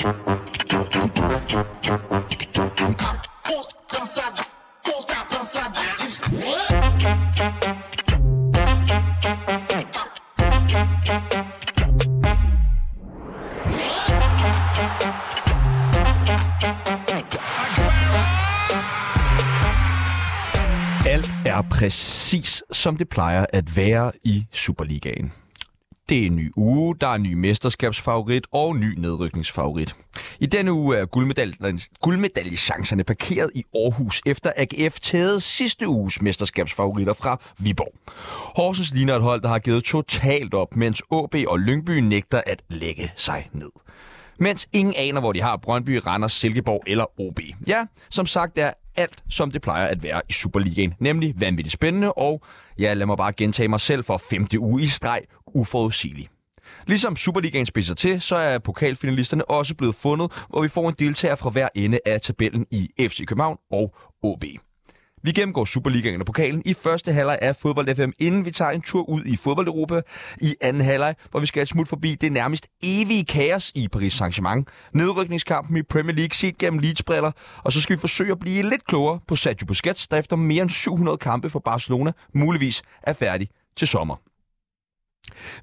Alt er præcis, som det plejer at være i Superligaen. Det er en ny uge, der er en ny mesterskabsfavorit og en ny nedrykningsfavorit. I denne uge er guldmedaljechancerne parkeret i Aarhus, efter AGF tævede sidste uges mesterskabsfavoritter fra Viborg. Horsens ligner et hold, der har givet totalt op, mens ÅB og Lyngby nægter at lægge sig ned. Mens ingen aner, hvor de har Brøndby, Randers, Silkeborg eller OB. Ja, som sagt er alt, som det plejer at være i Superligaen. Nemlig vanvittigt spændende og, ja, lad mig bare gentage mig selv for 5. uge i streg, uforudsigelig. Ligesom Superligaen spidser til, så er pokalfinalisterne også blevet fundet, hvor vi får en deltager fra hver ende af tabellen i FC København og OB. Vi gennemgår Superligaen og pokalen i første halvleg af Fodbold FM, inden vi tager en tur ud i fodboldeuropa i anden halvleg, hvor vi skal et smut forbi det nærmest evige kaos i Paris Saint-Germain, nedrykningskampen i Premier League set gennem Leeds-briller, og så skal vi forsøge at blive lidt klogere på Sergio Busquets, der efter mere end 700 kampe for Barcelona muligvis er færdig til sommer.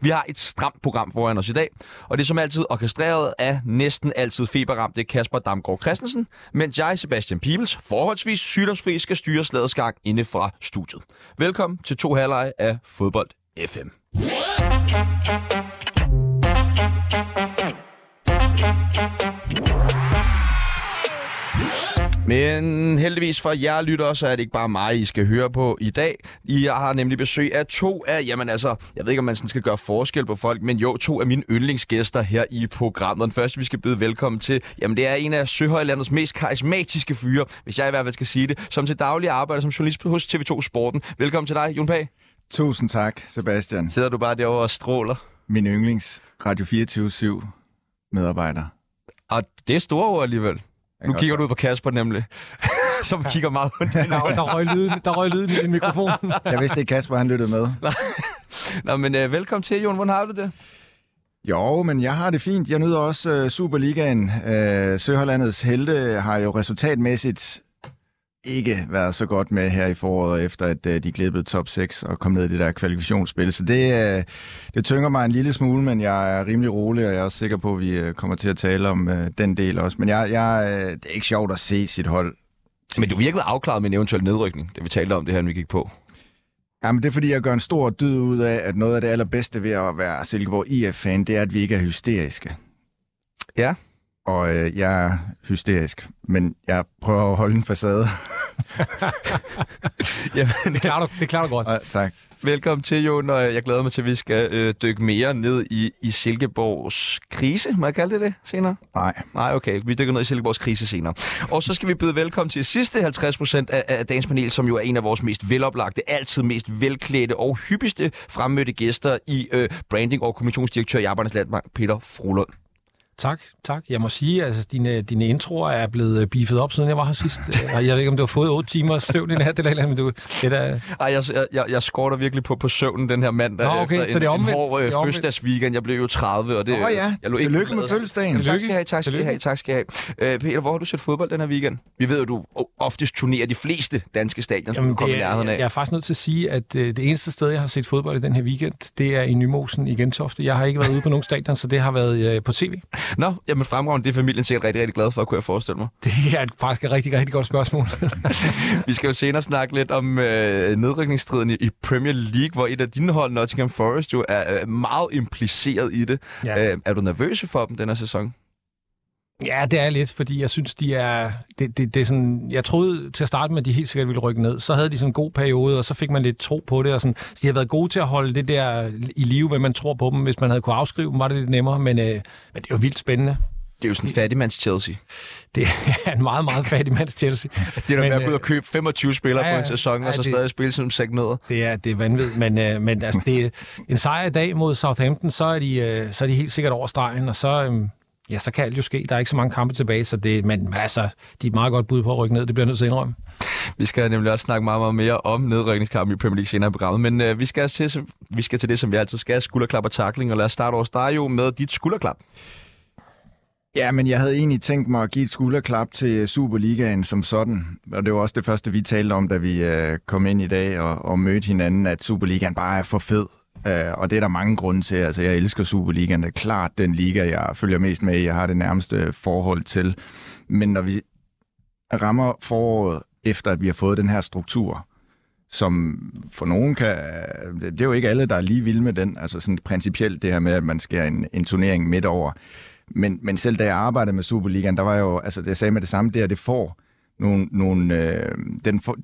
Vi har et stramt program foran os i dag, og det er som altid orkestreret af næsten altid feberramte Kasper Damgaard Christensen, mens jeg, Sebastian Peebles, forholdsvis sygdomsfri, skal styre slagets gang inde fra studiet. Velkommen til to halvleje af Fodbold FM. Men heldigvis for jer lyttere, så er det ikke bare mig, I skal høre på i dag. I har nemlig besøg af jeg ved ikke, om man sådan skal gøre forskel på folk, men jo, to af mine yndlingsgæster her i programmet. Den første, vi skal byde velkommen til, det er en af Søhøjlandets mest karismatiske fyre, hvis jeg i hvert fald skal sige det, som til daglig arbejder som journalist hos TV2 Sporten. Velkommen til dig, Jon Pagh. Tusind tak, Sebastian. Sidder du bare derovre og stråler? Min yndlings Radio 24-7 medarbejder. Og det er store ord alligevel. Nu kigger du ud på Kasper nemlig, som kigger meget ondt. Der røg lyden i din mikrofon. Jeg vidste ikke, Kasper han lyttede med. Nå, men velkommen til, Jon. Hvordan har du det? Jo, men jeg har det fint. Jeg nyder også Superligaen. Søhøjlandets helte har jo resultatmæssigt ikke været så godt med her i foråret, efter at de glippede top 6 og kom ned i det der kvalifikationsspil. Så det tynger mig en lille smule, men jeg er rimelig rolig, og jeg er også sikker på, at vi kommer til at tale om den del også. Men det er ikke sjovt at se sit hold. Men du virkede afklaret med en eventuel nedrykning, da vi talte om det her, når vi gik på. Jamen, det er, fordi jeg gør en stor dyd ud af, at noget af det allerbedste ved at være Silkeborg IF-fan, det er, at vi ikke er hysteriske. Ja. Og jeg er hysterisk, men jeg prøver at holde en facade. Det klarer du godt. Tak. Velkommen til, Jon, og jeg glæder mig til, at vi skal dykke mere ned i Silkeborgs krise. Må jeg kalde det senere? Nej, okay. Vi dykker ned i Silkeborgs krise senere. Og så skal vi byde velkommen til sidste 50% af dagens panel, som jo er en af vores mest veloplagte, altid mest velklædte og hyppigste fremmødte gæster i branding- og kommunikationsdirektør i Arbejdernes Landsbank, Peter Froulund. Tak. Jeg må sige, at dine introer er blevet beefet op, siden jeg var her sidst. Jeg ved ikke, om du har fået 8 timer søvn i nat eller andet, men du... Jeg skorter virkelig på søvnen den her mandag. Nå, okay, efter en hård fødselsdagsweekend. Jeg blev jo 30, og det... Tillykke med fødselsdagen. Tak skal I have. Peter, hvor har du set fodbold den her weekend? Vi ved jo, du oftest turnerer de fleste danske stadion, som du kommer i nærheden af. Jeg er faktisk nødt til at sige, at det eneste sted, jeg har set fodbold i den her weekend, det er i Nymosen i Gentofte. Jeg har ikke været ude på nogen stadion, så det har været på tv. Nå, jamen fremragende, det er familien sikkert rigtig, rigtig glad for, kunne jeg forestille mig. Det er faktisk et rigtig, rigtig godt spørgsmål. Vi skal jo senere snakke lidt om nedrykningsstriden i Premier League, hvor et af dine hold, Nottingham Forest, jo er meget impliceret i det. Ja. Er du nervøs for dem den her sæson? Ja, det er lidt, fordi jeg synes, de er... Det er sådan, jeg troede til at starte med, at de helt sikkert ville rykke ned. Så havde de sådan en god periode, og så fik man lidt tro på det. Og sådan. Så de har været gode til at holde det der i live, men man tror på dem. Hvis man havde kunne afskrive dem, var det lidt nemmere. Men det er jo vildt spændende. Det er jo sådan en fattigmands Chelsea. Det er en meget, meget fattigmands Chelsea. Altså, det er da med at gå ud og købe 25 spillere på en sæson, og så stadig spille som sæknødder. Det er vanvittigt, men altså, det er en sejr i dag mod Southampton, så er de helt sikkert over stregen, og så... Ja, så kan alt jo ske. Der er ikke så mange kampe tilbage, så det, men altså, de er meget godt bud på at rykke ned. Det bliver nødt til at indrømme. Vi skal nemlig også snakke meget, meget mere om nedrykningskampen i Premier League senere i programmet, men vi skal til det, som vi altid skal, skulderklap og tackling, og lad os starte over dig jo med dit skulderklap. Ja, men jeg havde egentlig tænkt mig at give et skulderklap til Superligaen som sådan. Og det var også det første, vi talte om, da vi kom ind i dag og mødte hinanden, at Superligaen bare er for fed. Og det er der mange grunde til. Altså, jeg elsker Superligaen. Det er klart den liga, jeg følger mest med i. Jeg har det nærmeste forhold til. Men når vi rammer foråret, efter at vi har fået den her struktur, som for nogen kan... Det er jo ikke alle, der er lige vilde med den. Altså sådan principielt det her med, at man skærer en turnering midt over. Men selv da jeg arbejdede med Superligaen, der var jo... Altså det jeg sagde med det samme, det er, at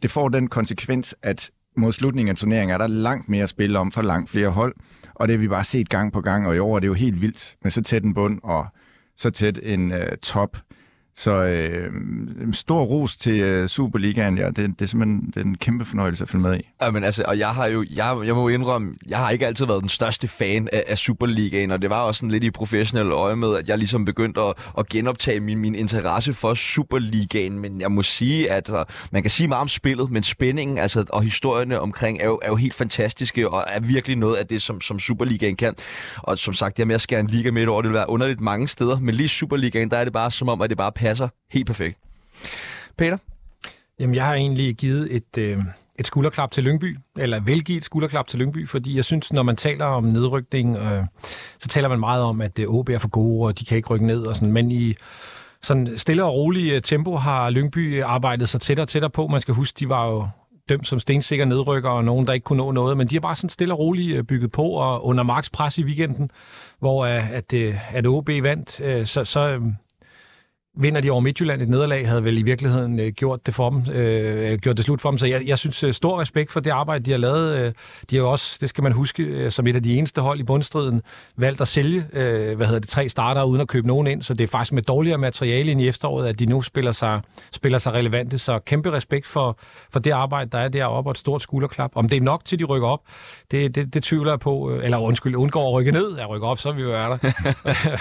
det får den konsekvens, at mod slutningen af turneringen er der langt mere spil om for langt flere hold. Og det har vi bare set gang på gang, og i år er det jo helt vildt. Men så tæt en bund, og så tæt en top... Så stor ros til Superligaen, ja. Det er simpelthen det er en kæmpe fornøjelse at følge med i. Ja, men altså, og jeg må indrømme, jeg har ikke altid været den største fan af Superligaen, og det var også sådan lidt i professionel øje med, at jeg ligesom begyndte at genoptage min interesse for Superligaen, men jeg må sige, at man kan sige meget om spillet, men spændingen altså, og historierne omkring er jo helt fantastiske, og er virkelig noget af det, som Superligaen kan. Og som sagt, det med at skære en liga midt over, det vil være underligt mange steder, men lige Superligaen, der er det bare som om, at det bare passer helt perfekt. Peter? Jamen, jeg har egentlig givet et skulderklap til Lyngby, eller velgivet et skulderklap til Lyngby, fordi jeg synes, når man taler om nedrykning, så taler man meget om, at ÅB er for gode, og de kan ikke rykke ned og sådan, men i sådan stille og rolig tempo har Lyngby arbejdet sig tættere og tættere på. Man skal huske, de var jo dømt som stensikker nedrykker, og nogen, der ikke kunne nå noget, men de har bare sådan stille og roligt bygget på, og under Marks pres i weekenden, hvor at ÅB vandt, så vinder de over Midtjylland, et nederlag, havde vel i virkeligheden gjort det slut for dem. Så jeg synes, stor respekt for det arbejde, de har lavet. De har også, det skal man huske, som et af de eneste hold i bundstriden, valgt at sælge 3 starter uden at købe nogen ind. Så det er faktisk med dårligere materiale end i efteråret, at de nu spiller sig relevante. Så kæmpe respekt for det arbejde, der er deroppe, og et stort skulderklap. Om det er nok til, de rykker op, det tvivler jeg på. Eller undgår at rykke ned. Jeg rykker op, så er vi jo der.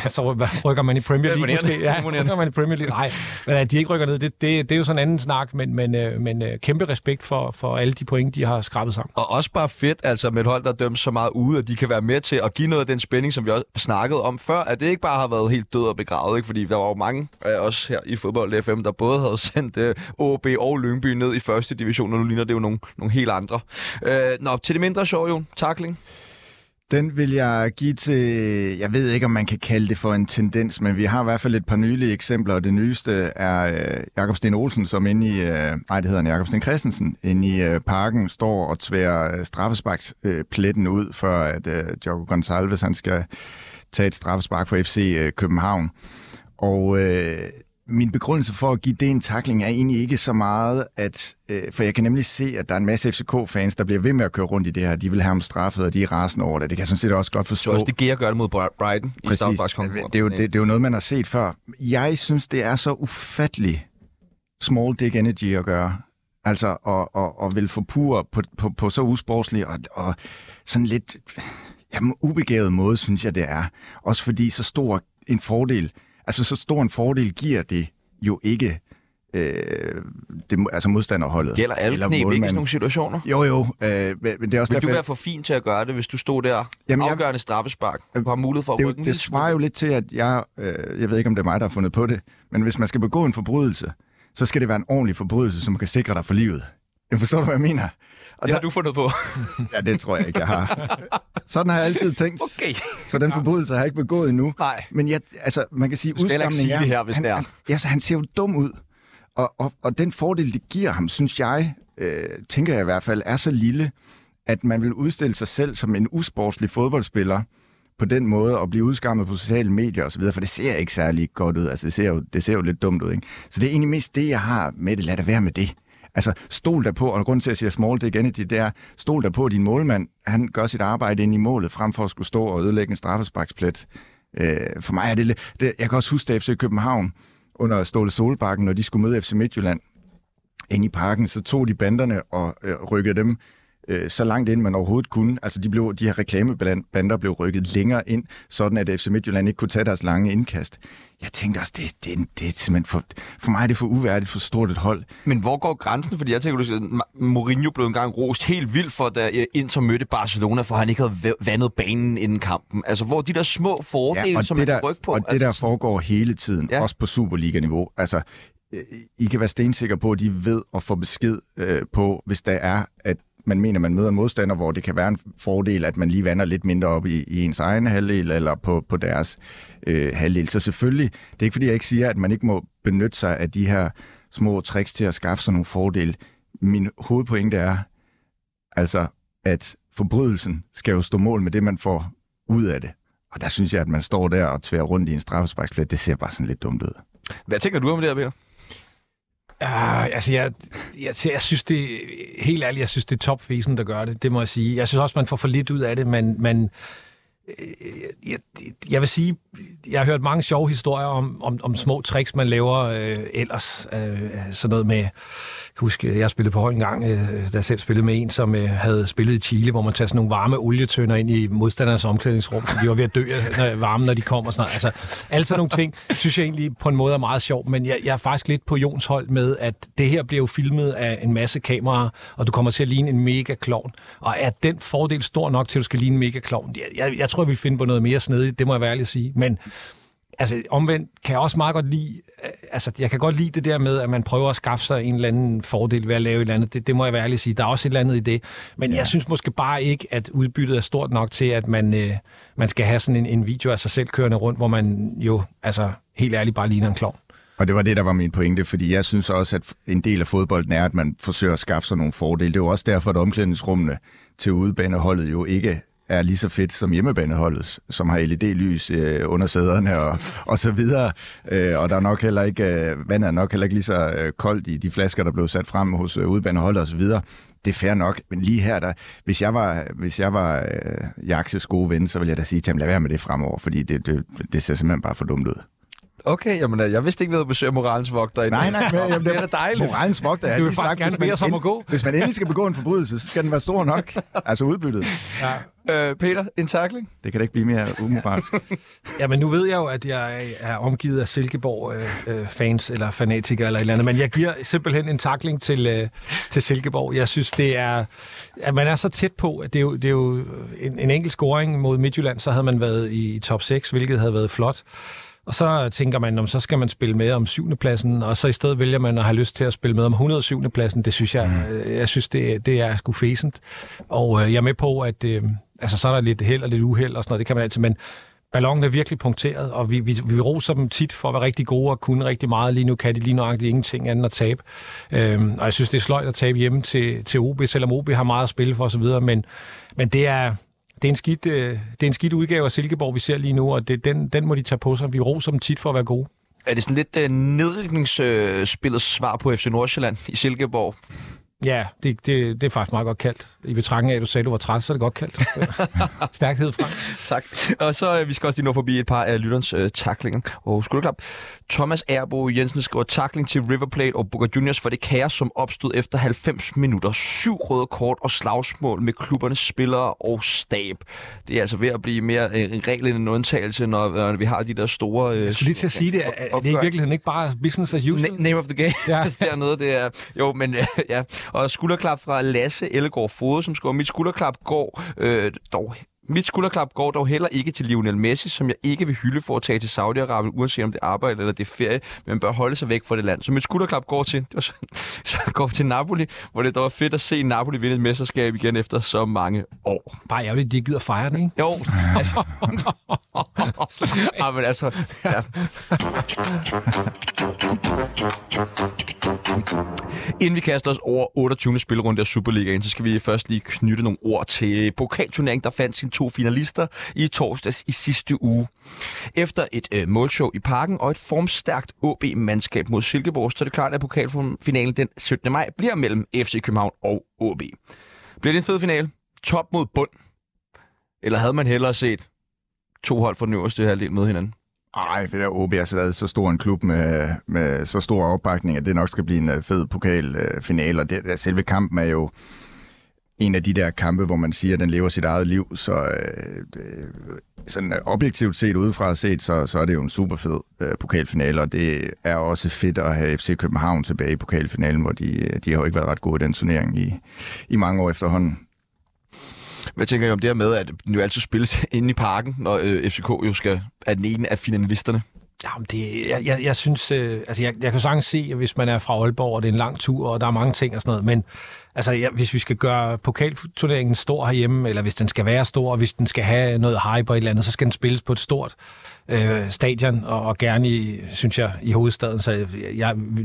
Så rykker man i Premier League måske. Ja, rykker man i Premier League. Nej, men at de ikke rykker ned, det er jo sådan en anden snak, men kæmpe respekt for alle de point, de har skrabet sammen. Og også bare fedt, altså med et hold, der dømmes så meget ude, at de kan være med til at give noget af den spænding, som vi også snakkede om før, at det ikke bare har været helt død og begravet, ikke? Fordi der var jo mange, også her i Fodbold FM, der både havde sendt OB og Lyngby ned i første division, og nu ligner det jo nogle helt andre. Til det mindre sjov, Jon. Tackling. Den vil jeg give til, jeg ved ikke, om man kan kalde det for en tendens, men vi har i hvert fald et par nylige eksempler, og det nyeste er Jakob Sten Olsen, som inde i, Jakob Sten Christensen, inde i parken, står og tværer straffesparkspletten ud, for at Diogo Gonçalves, han skal tage et straffespark for FC København. Og min begrundelse for at give det en tackling er egentlig ikke så meget, at, for jeg kan nemlig se, at der er en masse FCK-fans, der bliver ved med at køre rundt i det her. De vil have ham straffet, og de er rasende over det. Det kan jeg sådan set også godt forstå. Det er også det Gea gør det mod Brighton. Præcis. Det er jo noget, man har set før. Jeg synes, det er så ufattelig small dick energy at gøre. Altså, og vil forpure på så usportslig og sådan lidt ubegavet måde, synes jeg, det er. Også fordi så stor en fordel... Altså, så stor en fordel giver det jo ikke modstanderholdet. Gælder alle knep ikke i sådan nogle situationer? Jo. Men det er også vil du være for fin til at gøre det, hvis du stod der afgørende straffespark? Du har mulighed for at rykke. Det svarer jo lidt til, at jeg ved ikke, om det er mig, der har fundet på det, men hvis man skal begå en forbrydelse, så skal det være en ordentlig forbrydelse, som kan sikre dig for livet. Jeg forstår du, hvad jeg mener? Og det har du fundet på. Ja, det tror jeg ikke, jeg har. Sådan har jeg altid tænkt. Okay. Så den forbrydelse har jeg ikke begået endnu. Nej. Men man kan sige, udskamning er... her, hvis det er. Ja, så han ser jo dum ud. Og den fordel, det giver ham, synes jeg, tænker jeg i hvert fald, er så lille, at man vil udstille sig selv som en usportslig fodboldspiller på den måde, og blive udskammet på sociale medier osv., for det ser ikke særlig godt ud. Altså, det ser jo lidt dumt ud, ikke? Så det er egentlig mest det, jeg har med det. Lad det være med det. Altså, stol der på, og grund til, at jeg siger small dick energy, det er, stol der på, din målmand, han gør sit arbejde ind i målet, frem for at skulle stå og ødelægge en straffesparksplet. For mig er det lidt... Jeg kan også huske, at FC København under Ståle Solbakken, når de skulle møde FC Midtjylland ind i parken, så tog de banderne og rykkede dem så langt ind, man overhovedet kunne. Altså, de her reklamebander blev rykket længere ind, sådan at FC Midtjylland ikke kunne tage deres lange indkast. Jeg tænkte også, det er simpelthen for mig er det for uværdigt, for stort et hold. Men hvor går grænsen? Fordi jeg tænker, at Mourinho blev engang rost helt vildt for, da Inter mødte Barcelona, for han ikke havde vandet banen inden kampen. Altså, hvor de der små fordele, ja, som man kan rykke på. Og altså, det der foregår hele tiden, ja. Også på Superliga-niveau. Altså, I kan være stensikker på, at de ved at få besked på, hvis der er, at man mener, man møder en modstander, hvor det kan være en fordel, at man lige vander lidt mindre op i ens egen halvdel eller på deres halvdel. Så selvfølgelig, det er ikke fordi, jeg ikke siger, at man ikke må benytte sig af de her små tricks til at skaffe sig nogle fordele. Min hovedpointe er, altså, at forbrydelsen skal jo stå mål med det, man får ud af det. Og der synes jeg, at man står der og tværer rundt i en straffesparksplet. Det ser bare sådan lidt dumt ud. Hvad tænker du om det her, Peter? Altså, jeg synes det, helt ærligt, jeg synes det er topfisen, der gør det, det må jeg sige. Jeg synes også, man får for lidt ud af det, men jeg vil sige, jeg har hørt mange sjove historier om små tricks, man laver ellers. Sådan noget med, husk, jeg spillede på høj en gang, da jeg selv spillede med en, som havde spillet i Chile, hvor man tager sådan nogle varme olietønder ind i modstandernes omklædningsrum, så de var ved at dø af varme, når de kom og sådan noget. Altså, alle sådan nogle ting, synes jeg egentlig på en måde er meget sjovt, men jeg er faktisk lidt på Jons hold med, at det her bliver jo filmet af en masse kameraer, og du kommer til at ligne en mega klovn. Og er den fordel stor nok til, at du skal ligne en mega klovn? Jeg tror, vi vil finde på noget mere snedigt, det må jeg være ærlig at sige. Men altså, omvendt kan jeg også meget godt lide, altså jeg kan godt lide det der med, at man prøver at skaffe sig en eller anden fordel ved at lave et eller andet. Det må jeg være ærlig at sige. Der er også et eller andet i det. Men jeg synes måske bare ikke, at udbyttet er stort nok til, at man skal have sådan en video af sig selv kørende rundt, hvor man jo altså helt ærligt bare ligner en klovn. Og det var det, der var min pointe, fordi jeg synes også, at en del af fodbolden er, at man forsøger at skaffe sig nogle fordele. Det er jo også derfor, at omklædningsrummene til udebaneholdet jo ikke er lige så fedt som hjemmebaneholdet, som har LED-lys under sæderne og så videre. Og der er nok heller ikke, vandet er nok heller ikke lige så koldt i de flasker, der blev sat frem hos udebaneholdet og så videre. Det er fair nok, men lige her, der, hvis jeg var Jaxes gode ven, så ville jeg da sige til ham, lad være med det fremover, fordi det ser simpelthen bare for dumt ud. Okay, jamen jeg vidste ikke, vi havde besøg af moralens vogter. Nej, jamen, det er da dejligt. Moralens vogter er lige sagt, hvis man endelig skal begå en forbrydelse, så skal den være stor nok, altså udbyttet. Ja. Peter, en tackling? Det kan da ikke blive mere umoralsk. Jamen, nu ved jeg jo, at jeg er omgivet af Silkeborg-fans eller fanatikere eller et eller andet, men jeg giver simpelthen en tackling til Silkeborg. Jeg synes, det er, at man er så tæt på, at det er jo en enkelt scoring mod Midtjylland, så havde man været i top 6, hvilket havde været flot. Og så tænker man, så skal man spille med om 7. pladsen, og så i stedet vælger man at have lyst til at spille med om 107. pladsen. Det synes jeg, det er sgu fæsent. Og jeg er med på, at altså, så er der lidt held og lidt uheld og sådan noget, det kan man altid, men ballonen er virkelig punkteret, og vi roser dem tit for at være rigtig gode og kunne rigtig meget. Lige nu kan de lige nøjagtigt ingenting andet at tabe. Og jeg synes, det er sløjt at tabe hjemme til OB, selvom OB har meget at spille for osv., men det er... Det er en skidt udgave af Silkeborg, vi ser lige nu, og den må de tage på sig. Vi roser dem tit for at være gode. Er det sådan lidt nedrykningsspillets svar på FC Nordsjælland i Silkeborg? Ja, det er faktisk meget godt kaldt. I betragtning af, at du sagde, du var træt, så er det godt kaldt. Stærkhed frem. Tak. Og så vi skal også lige nå forbi et par af lytterens tacklinger. Og skulderklap. Thomas Erbo Jensen skriver tackling til River Plate og Boca Juniors for det kaos, som opstod efter 90 minutter. 7 røde kort og slagsmål med klubbernes spillere og stab. Det er altså ved at blive mere en regel end en undtagelse, når vi har de der store... Jeg skulle lige til at sige det. Er det i virkeligheden ikke bare business as usual? Name of the game. Ja. Dernede, det er... Jo, men ja... Og skulderklap fra Lasse Ellegaard Fode, som skriver, mit skulderklap går dog heller ikke til Lionel Messi, som jeg ikke vil hylde for at tage til Saudi-Arabien, uanset om det arbejde eller det ferie, men man bør holde sig væk fra det land. Så mit skulderklap går til Napoli, hvor det dog er fedt at se Napoli vinde et mesterskab igen efter så mange år. Bare ærgerligt, de gider fejre den, ikke? Jo, altså... men altså... Ja. Inden vi kaster os over 28. spillerunde af Superligaen, så skal vi først lige knytte nogle ord til pokalturneringen, der fandt sine 2 finalister i torsdags i sidste uge. Efter et målshow i Parken og et formstærkt OB-mandskab mod Silkeborg, så er det klart, at pokalfinalen den 17. maj bliver mellem FC København og OB. Bliver det en fed finale? Top mod bund? Eller havde man hellere set 2 hold fra den øverste halvdel med hinanden? Ej, det der OB har været så stor en klub med så stor opbakning, at det nok skal blive en fed pokalfinale. Og selve kampen er jo... en af de der kampe, hvor man siger, at den lever sit eget liv, så sådan objektivt set, udefra set, så er det jo en super fed pokalfinale, og det er også fedt at have FC København tilbage i pokalfinalen, hvor de har jo ikke været ret gode i den turnering i mange år efterhånden. Hvad tænker I om det her med, at den jo altid spilles inde i parken, når FCK jo skal er den ene af finalisterne? Jamen det, jeg synes, jeg kan jo sagtens se, at hvis man er fra Aalborg, og det er en lang tur, og der er mange ting og sådan noget, men altså, hvis vi skal gøre pokalturneringen stor herhjemme, eller hvis den skal være stor, og hvis den skal have noget hype og et eller andet, så skal den spilles på et stort stadion, og gerne, synes jeg, i hovedstaden. Så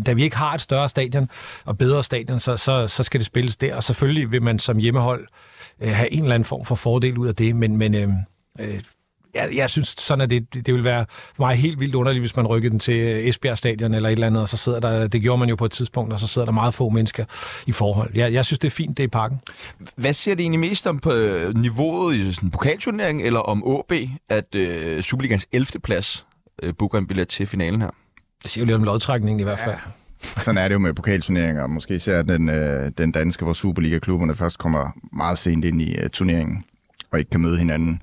da vi ikke har et større stadion, og bedre stadion, så skal det spilles der, og selvfølgelig vil man som hjemmehold have en eller anden form for fordel ud af det, men jeg synes sådan, at det ville være for mig helt vildt underligt, hvis man rykkede den til Esbjerg Stadion eller et eller andet, og så sidder der, det gjorde man jo på et tidspunkt, og så sidder der meget få mennesker i forhold. Jeg synes, det er fint, det er pakken. Hvad siger det egentlig mest om på niveauet i sådan en pokalturnering, eller om ÅB, at Superligaens 11. plads booker en billet til finalen her? Det siger jo lidt om lodtrækningen i hvert fald. Ja. Sådan er det jo med pokalturneringer, måske især den danske, hvor Superliga-klubberne først kommer meget sent ind i turneringen, og ikke kan møde hinanden.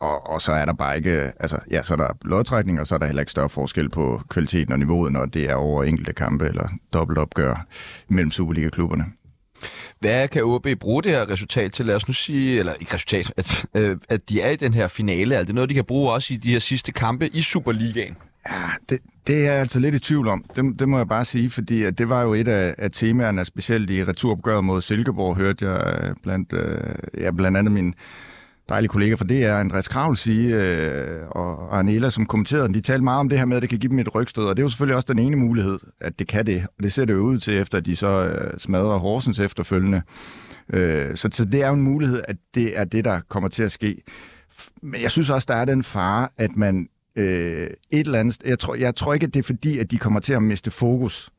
Og så er der bare ikke, altså ja, så er der lodtrækning, og så er der heller ikke større forskel på kvaliteten og niveauet, når det er over enkelte kampe eller dobbeltopgør mellem Superliga-klubberne. Hvad kan OB bruge det her resultat til? Lad os nu sige, eller ikke resultat, at de er i den her finale, er det noget, de kan bruge også i de her sidste kampe i Superligaen? Ja, det er jeg altså lidt i tvivl om. Det må jeg bare sige, fordi at det var jo et af temaerne, specielt i returopgøret mod Silkeborg, hørte jeg blandt andet min dejlige kollega fra DR, Andreas Kravl, sige, og Anela, som kommenterede den, de talte meget om det her med, at det kan give dem et rygstød, og det er jo selvfølgelig også den ene mulighed, at det kan det, og det ser det jo ud til, efter at de så smadrer Horsens efterfølgende. Så det er jo en mulighed, at det er det, der kommer til at ske. Men jeg synes også, der er den fare, at man et eller andet... Jeg tror ikke, at det er fordi, at de kommer til at miste fokus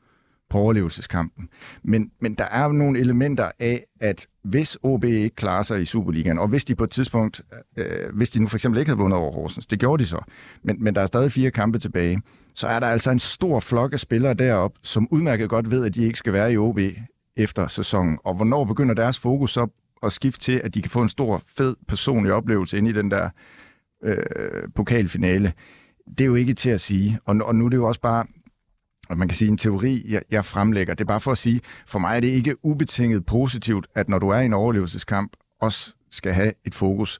på overlevelseskampen. Men der er jo nogle elementer af, at hvis OB ikke klarer sig i Superligaen, og hvis de på et tidspunkt, hvis de nu for eksempel ikke havde vundet over Horsens, det gjorde de så, men der er stadig 4 kampe tilbage, så er der altså en stor flok af spillere deroppe, som udmærket godt ved, at de ikke skal være i OB efter sæsonen. Og hvornår begynder deres fokus så at skifte til, at de kan få en stor, fed personlig oplevelse inde i den der pokalfinale? Det er jo ikke til at sige. Og nu er det jo også bare... Og man kan sige, en teori, jeg fremlægger, det er bare for at sige, for mig er det ikke ubetinget positivt, at når du er i en overlevelseskamp, også skal have et fokus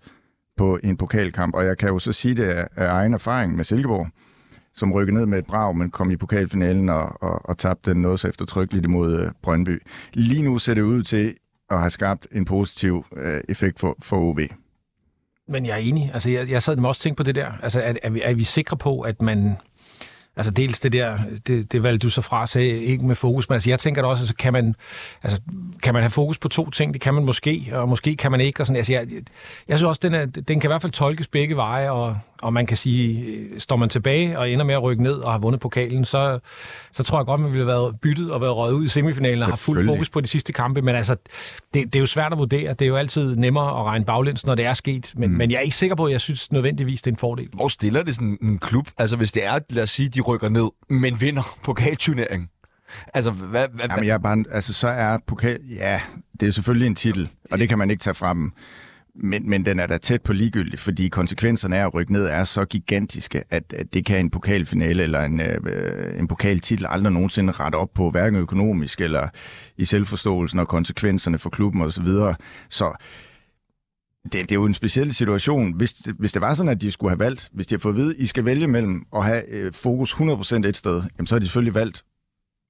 på en pokalkamp. Og jeg kan jo så sige det af egen erfaring med Silkeborg, som rykkede ned med et brag, men kom i pokalfinalen og tabte den noget så eftertrykkeligt imod Brøndby. Lige nu ser det ud til at have skabt en positiv effekt for OB. Men jeg er enig. Altså, jeg sad med også tænkt på det der. Altså, er vi sikre på, at man... Altså dels det der, det valgte du så fra, sagde ikke med fokus, men altså jeg tænker da også, altså kan man have fokus på 2 ting, det kan man måske, og måske kan man ikke, og sådan, altså jeg synes også, den kan i hvert fald tolkes begge veje, og man kan sige, står man tilbage og ender med at rykke ned og har vundet pokalen, så tror jeg godt, man ville have været byttet og været røget ud i semifinalen og har fuld fokus på de sidste kampe, men altså, det er jo svært at vurdere, det er jo altid nemmere at regne baglæns, når det er sket, men jeg er ikke sikker på, at jeg synes nødvendigvis, det er en fordel. Hvor stiller det sådan en klub? Altså hvis det er, lad os sige, de rykker ned, men vinder pokalturneringen. Altså, hvad? Jamen, jeg er bare, altså, så er pokal... Ja, det er selvfølgelig en titel, og det kan man ikke tage fra dem. Men den er da tæt på ligegyldigt, fordi konsekvenserne af at rykke ned er så gigantiske, at det kan en pokalfinale eller en pokaltitel aldrig nogensinde rette op på, hverken økonomisk eller i selvforståelsen og konsekvenserne for klubben osv. Så det er jo en speciel situation. Hvis det var sådan, at de skulle have valgt, hvis de har fået at vide, I skal vælge mellem at have fokus 100% et sted, jamen, så har de selvfølgelig valgt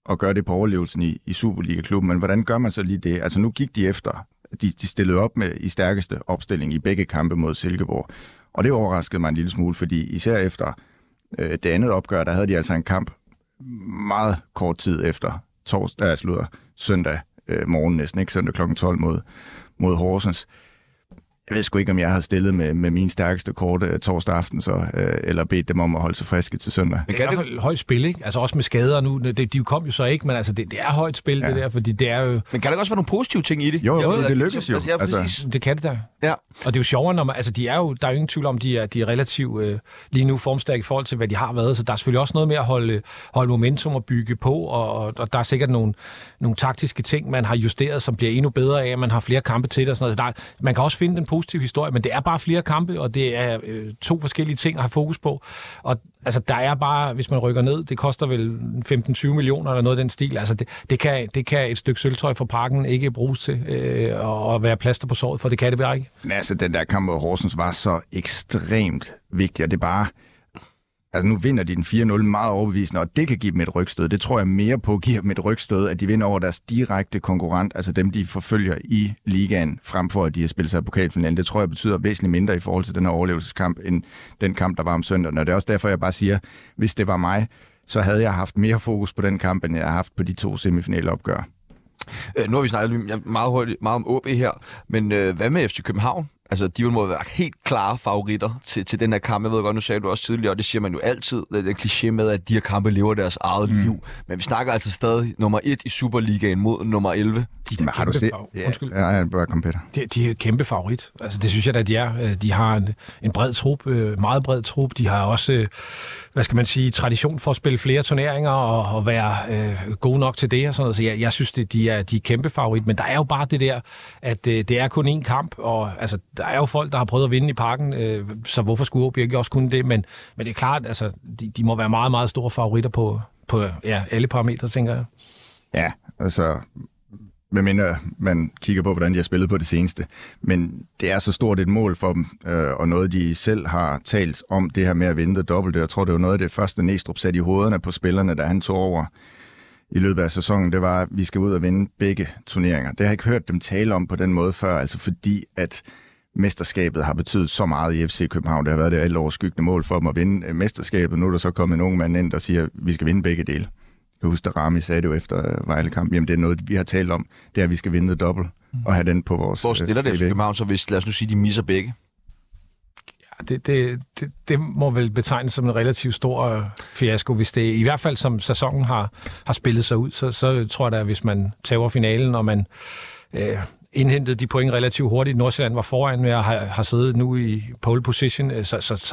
at gøre det på overlevelsen i Superliga-klubben. Men hvordan gør man så lige det? Altså nu gik de efter. De stillede op med i stærkeste opstilling i begge kampe mod Silkeborg. Og det overraskede mig en lille smule, fordi især efter det andet opgør, der havde de altså en kamp meget kort tid efter søndag morgen næsten, ikke? Søndag kl. 12 mod Horsens. Jeg ved sgu ikke, om jeg har stillet med min stærkeste kort torsdag aften, så, eller bedt dem om at holde sig friske til søndag. Men det er det højt spil, ikke? Altså også med skader nu. De kom jo så ikke, men altså det er højt spil, ja. Det der, fordi det er jo... Men kan der også være nogle positive ting i det? Jo, det lykkes jo. Altså. Det kan det da. Ja. Og det er jo sjovere, når man... Altså, der er jo ingen tvivl om, de er relativt lige nu formstærke i forhold til, hvad de har været. Så der er selvfølgelig også noget med at holde momentum og bygge på, og der er sikkert nogle taktiske ting, man har justeret, som bliver endnu bedre af, at man har flere kampe til det og sådan noget. Så man kan også finde den positiv historie, men det er bare flere kampe, og det er to forskellige ting at have fokus på. Og altså, der er bare, hvis man rykker ned, det koster vel 15-20 millioner eller noget af den stil. Altså, det kan et stykke sølvtøj fra Parken ikke bruges til at være plaster på såret, for det kan det bare ikke. Men altså, den der kamp mod Horsens var så ekstremt vigtig, og det bare... Altså, nu vinder de den 4-0 meget overbevisende, og det kan give dem et rygstød. Det tror jeg mere på, giver dem et rygstød, at de vinder over deres direkte konkurrent, altså dem, de forfølger i ligaen, frem for at de har spillet sig i pokalfinalen. Det tror jeg betyder væsentligt mindre i forhold til den her overlevelseskamp, end den kamp, der var om søndagen. Og det er også derfor, jeg bare siger, hvis det var mig, så havde jeg haft mere fokus på den kamp, end jeg har haft på de to semifinaleopgør. Nu har vi snakket meget hurtigt meget om OB her, men hvad med FC København? Altså, de må være helt klare favoritter til den her kamp. Jeg ved godt, nu sagde du også tidligere, og det siger man jo altid, den kliché med, at de her kampe lever deres eget liv. Men vi snakker altså stadig nummer 1 i Superligaen mod nummer 11. Har du set? De er kæmpe favorit. Altså, det synes jeg da, de er. De har en bred trup, meget bred trup. De har også, hvad skal man sige, tradition for at spille flere turneringer og være gode nok til det og sådan noget. Så jeg synes, de er kæmpe favorit. Men der er jo bare det der, at det er kun én kamp, og altså, der er jo folk, der har prøvet at vinde i Parken, så hvorfor skulle OB ikke også kunne det? Men det er klart, altså, de må være meget, meget store favoritter på alle parametre, tænker jeg. Ja, altså, medmindre man kigger på, hvordan de har spillet på det seneste. Men det er så stort et mål for dem, og noget, de selv har talt om, det her med at vinde dobbelt. Jeg tror, det var noget af det første, Næstrup satte i hovederne på spillerne, da han tog over i løbet af sæsonen. Det var, at vi skal ud og vinde begge turneringer. Det har jeg ikke hørt dem tale om på den måde før, altså fordi, at mesterskabet har betydet så meget i FC København. Det har været det altoverskyggende mål for dem at vinde mesterskabet. Nu er der så kommet en ung mand ind, der siger, at vi skal vinde begge dele. Jeg husker, at Rami sagde det jo efter Vejle-kamp. Jamen, det er noget, vi har talt om. Det er, at vi skal vinde dobbelt og have den på vores... Hvor stiller det FC København, så hvis, lad os nu sige, de misser begge? Ja, det må vel betegnes som en relativt stor fiasko, hvis det i hvert fald som sæsonen har spillet sig ud. Så tror jeg da, at hvis man tager finalen, og man... indhentede de point relativt hurtigt. Nordsjælland var foran med at have siddet nu i pole position, så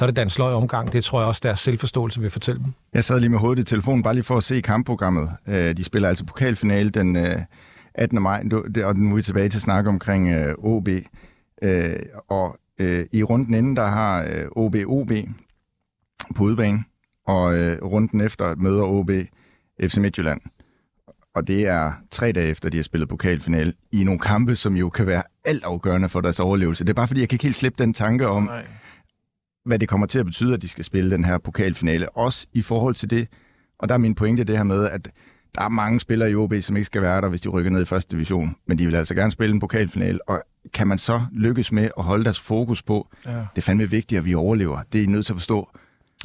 er det da en sløj omgang. Det tror jeg også, deres selvforståelse vil fortælle dem. Jeg sad lige med hovedet i telefonen, bare lige for at se kampprogrammet. De spiller altså pokalfinale den 18. maj, og nu er vi tilbage til at snakke omkring OB. Og i runden inden, der har OB på udebane, og runden efter møder OB FC Midtjylland. Og det er 3 dage efter, de har spillet pokalfinale i nogle kampe, som jo kan være altafgørende for deres overlevelse. Det er bare fordi, jeg kan ikke helt slippe den tanke om, hvad det kommer til at betyde, at de skal spille den her pokalfinale. Også i forhold til det, og der er min pointe det her med, at der er mange spillere i OB, som ikke skal være der, hvis de rykker ned i første division. Men de vil altså gerne spille en pokalfinale, og kan man så lykkes med at holde deres fokus på, det er fandme vigtigt, at vi overlever. Det er I nødt til at forstå.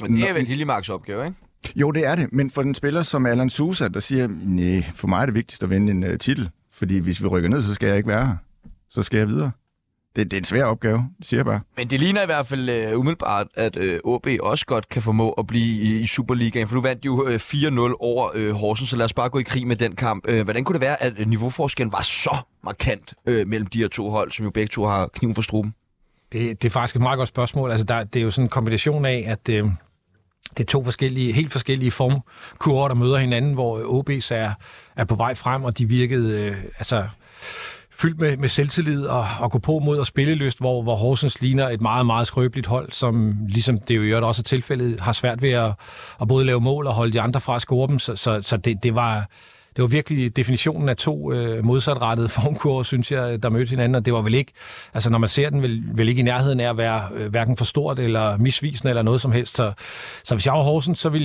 Og det er vel Hillimarks opgave, ikke? Jo, det er det, men for den spiller som Alan Sousa, der siger, nej, for mig er det vigtigst at vinde en titel, fordi hvis vi rykker ned, så skal jeg ikke være her, så skal jeg videre. Det er en svær opgave, siger jeg bare. Men det ligner i hvert fald umiddelbart, at OB også godt kan formå at blive i Superligaen, for du vandt jo 4-0 over Horsens, så lad os bare gå i krig med den kamp. Hvordan kunne det være, at niveauforskellen var så markant mellem de her to hold, som jo begge to har kniven for struben? Det er faktisk et meget godt spørgsmål. Altså, det er jo sådan en kombination af, at... Det er to forskellige, helt forskellige formkurver, der møder hinanden, hvor OB's er på vej frem, og de virkede fyldt med selvtillid og gå på mod og spillelyst, hvor Horsens ligner et meget, meget skrøbeligt hold, som ligesom det jo i øvrigt også er tilfældet, har svært ved at både lave mål og holde de andre fra at score dem. Så det var virkelig definitionen af to modsatrettede formkurver, synes jeg, der mødte hinanden, og det var vel ikke, altså når man ser den, vel ikke i nærheden af at være hverken for stort eller misvisende eller noget som helst. Så hvis jeg var Horsens, så vil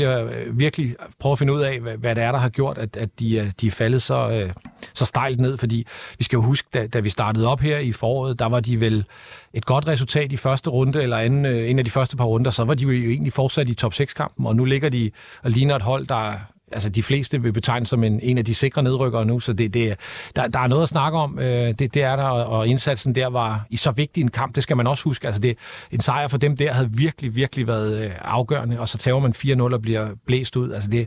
jeg virkelig prøve at finde ud af, hvad det er, der har gjort, at de er faldet så stejlt ned, fordi vi skal jo huske, da vi startede op her i foråret, der var de vel et godt resultat i første runde, eller en af de første par runder, så var de jo egentlig fortsat i top 6-kampen, og nu ligger de og ligner et hold, der altså de fleste vil betegne som en af de sikre nedrykkere nu, så der er noget at snakke om, det er der, og indsatsen der var i så vigtig en kamp, det skal man også huske, altså en sejr for dem der havde virkelig, virkelig været afgørende, og så tager man 4-0 og bliver blæst ud, altså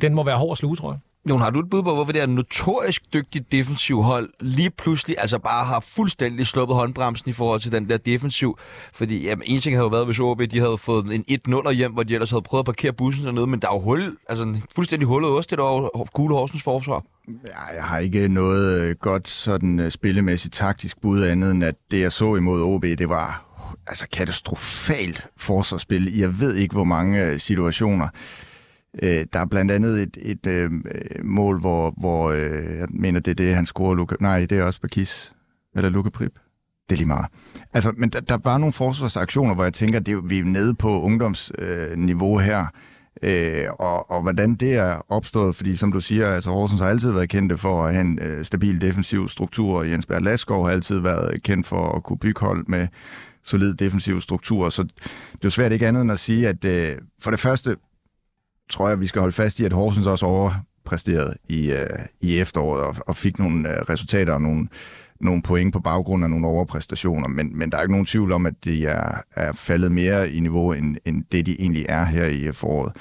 den må være hård at sluge, tror jeg. Jon, har du et bud på, hvorfor det er notorisk dygtigt defensiv hold lige pludselig, altså bare har fuldstændig sluppet håndbremsen i forhold til den der defensiv? Fordi jamen, en ting havde jo været, hvis OB de havde fået en 1-0 hjem, hvor de ellers havde prøvet at parkere bussen dernede, men der er jo hul, altså en fuldstændig hullet også det der gule Horsens forsvar. Ja, jeg har ikke noget godt sådan spillemæssigt taktisk bud andet, end at det jeg så imod OB, det var altså katastrofalt forsvarsspil. Jeg ved ikke, hvor mange situationer. Der er blandt andet et mål, hvor jeg mener, det er det, han scorer. Nej, det er også Bakis. Eller Luka Prip. Det er lige meget. Altså, men der var nogle forsvarsaktioner, hvor jeg tænker, vi er nede på ungdomsniveau her. Og hvordan det er opstået, fordi som du siger, altså Horsens har altid været kendt for at have en stabil defensiv struktur. Jens Bert Laskov har altid været kendt for at kunne bygge hold med solid defensiv struktur. Så det er jo svært ikke andet end at sige, at for det første tror jeg, vi skal holde fast i, at Horsens også overpræsterede i efteråret og fik nogle resultater og nogle point på baggrund af nogle overpræstationer. Men der er ikke nogen tvivl om, at de er faldet mere i niveau, end det de egentlig er her i foråret.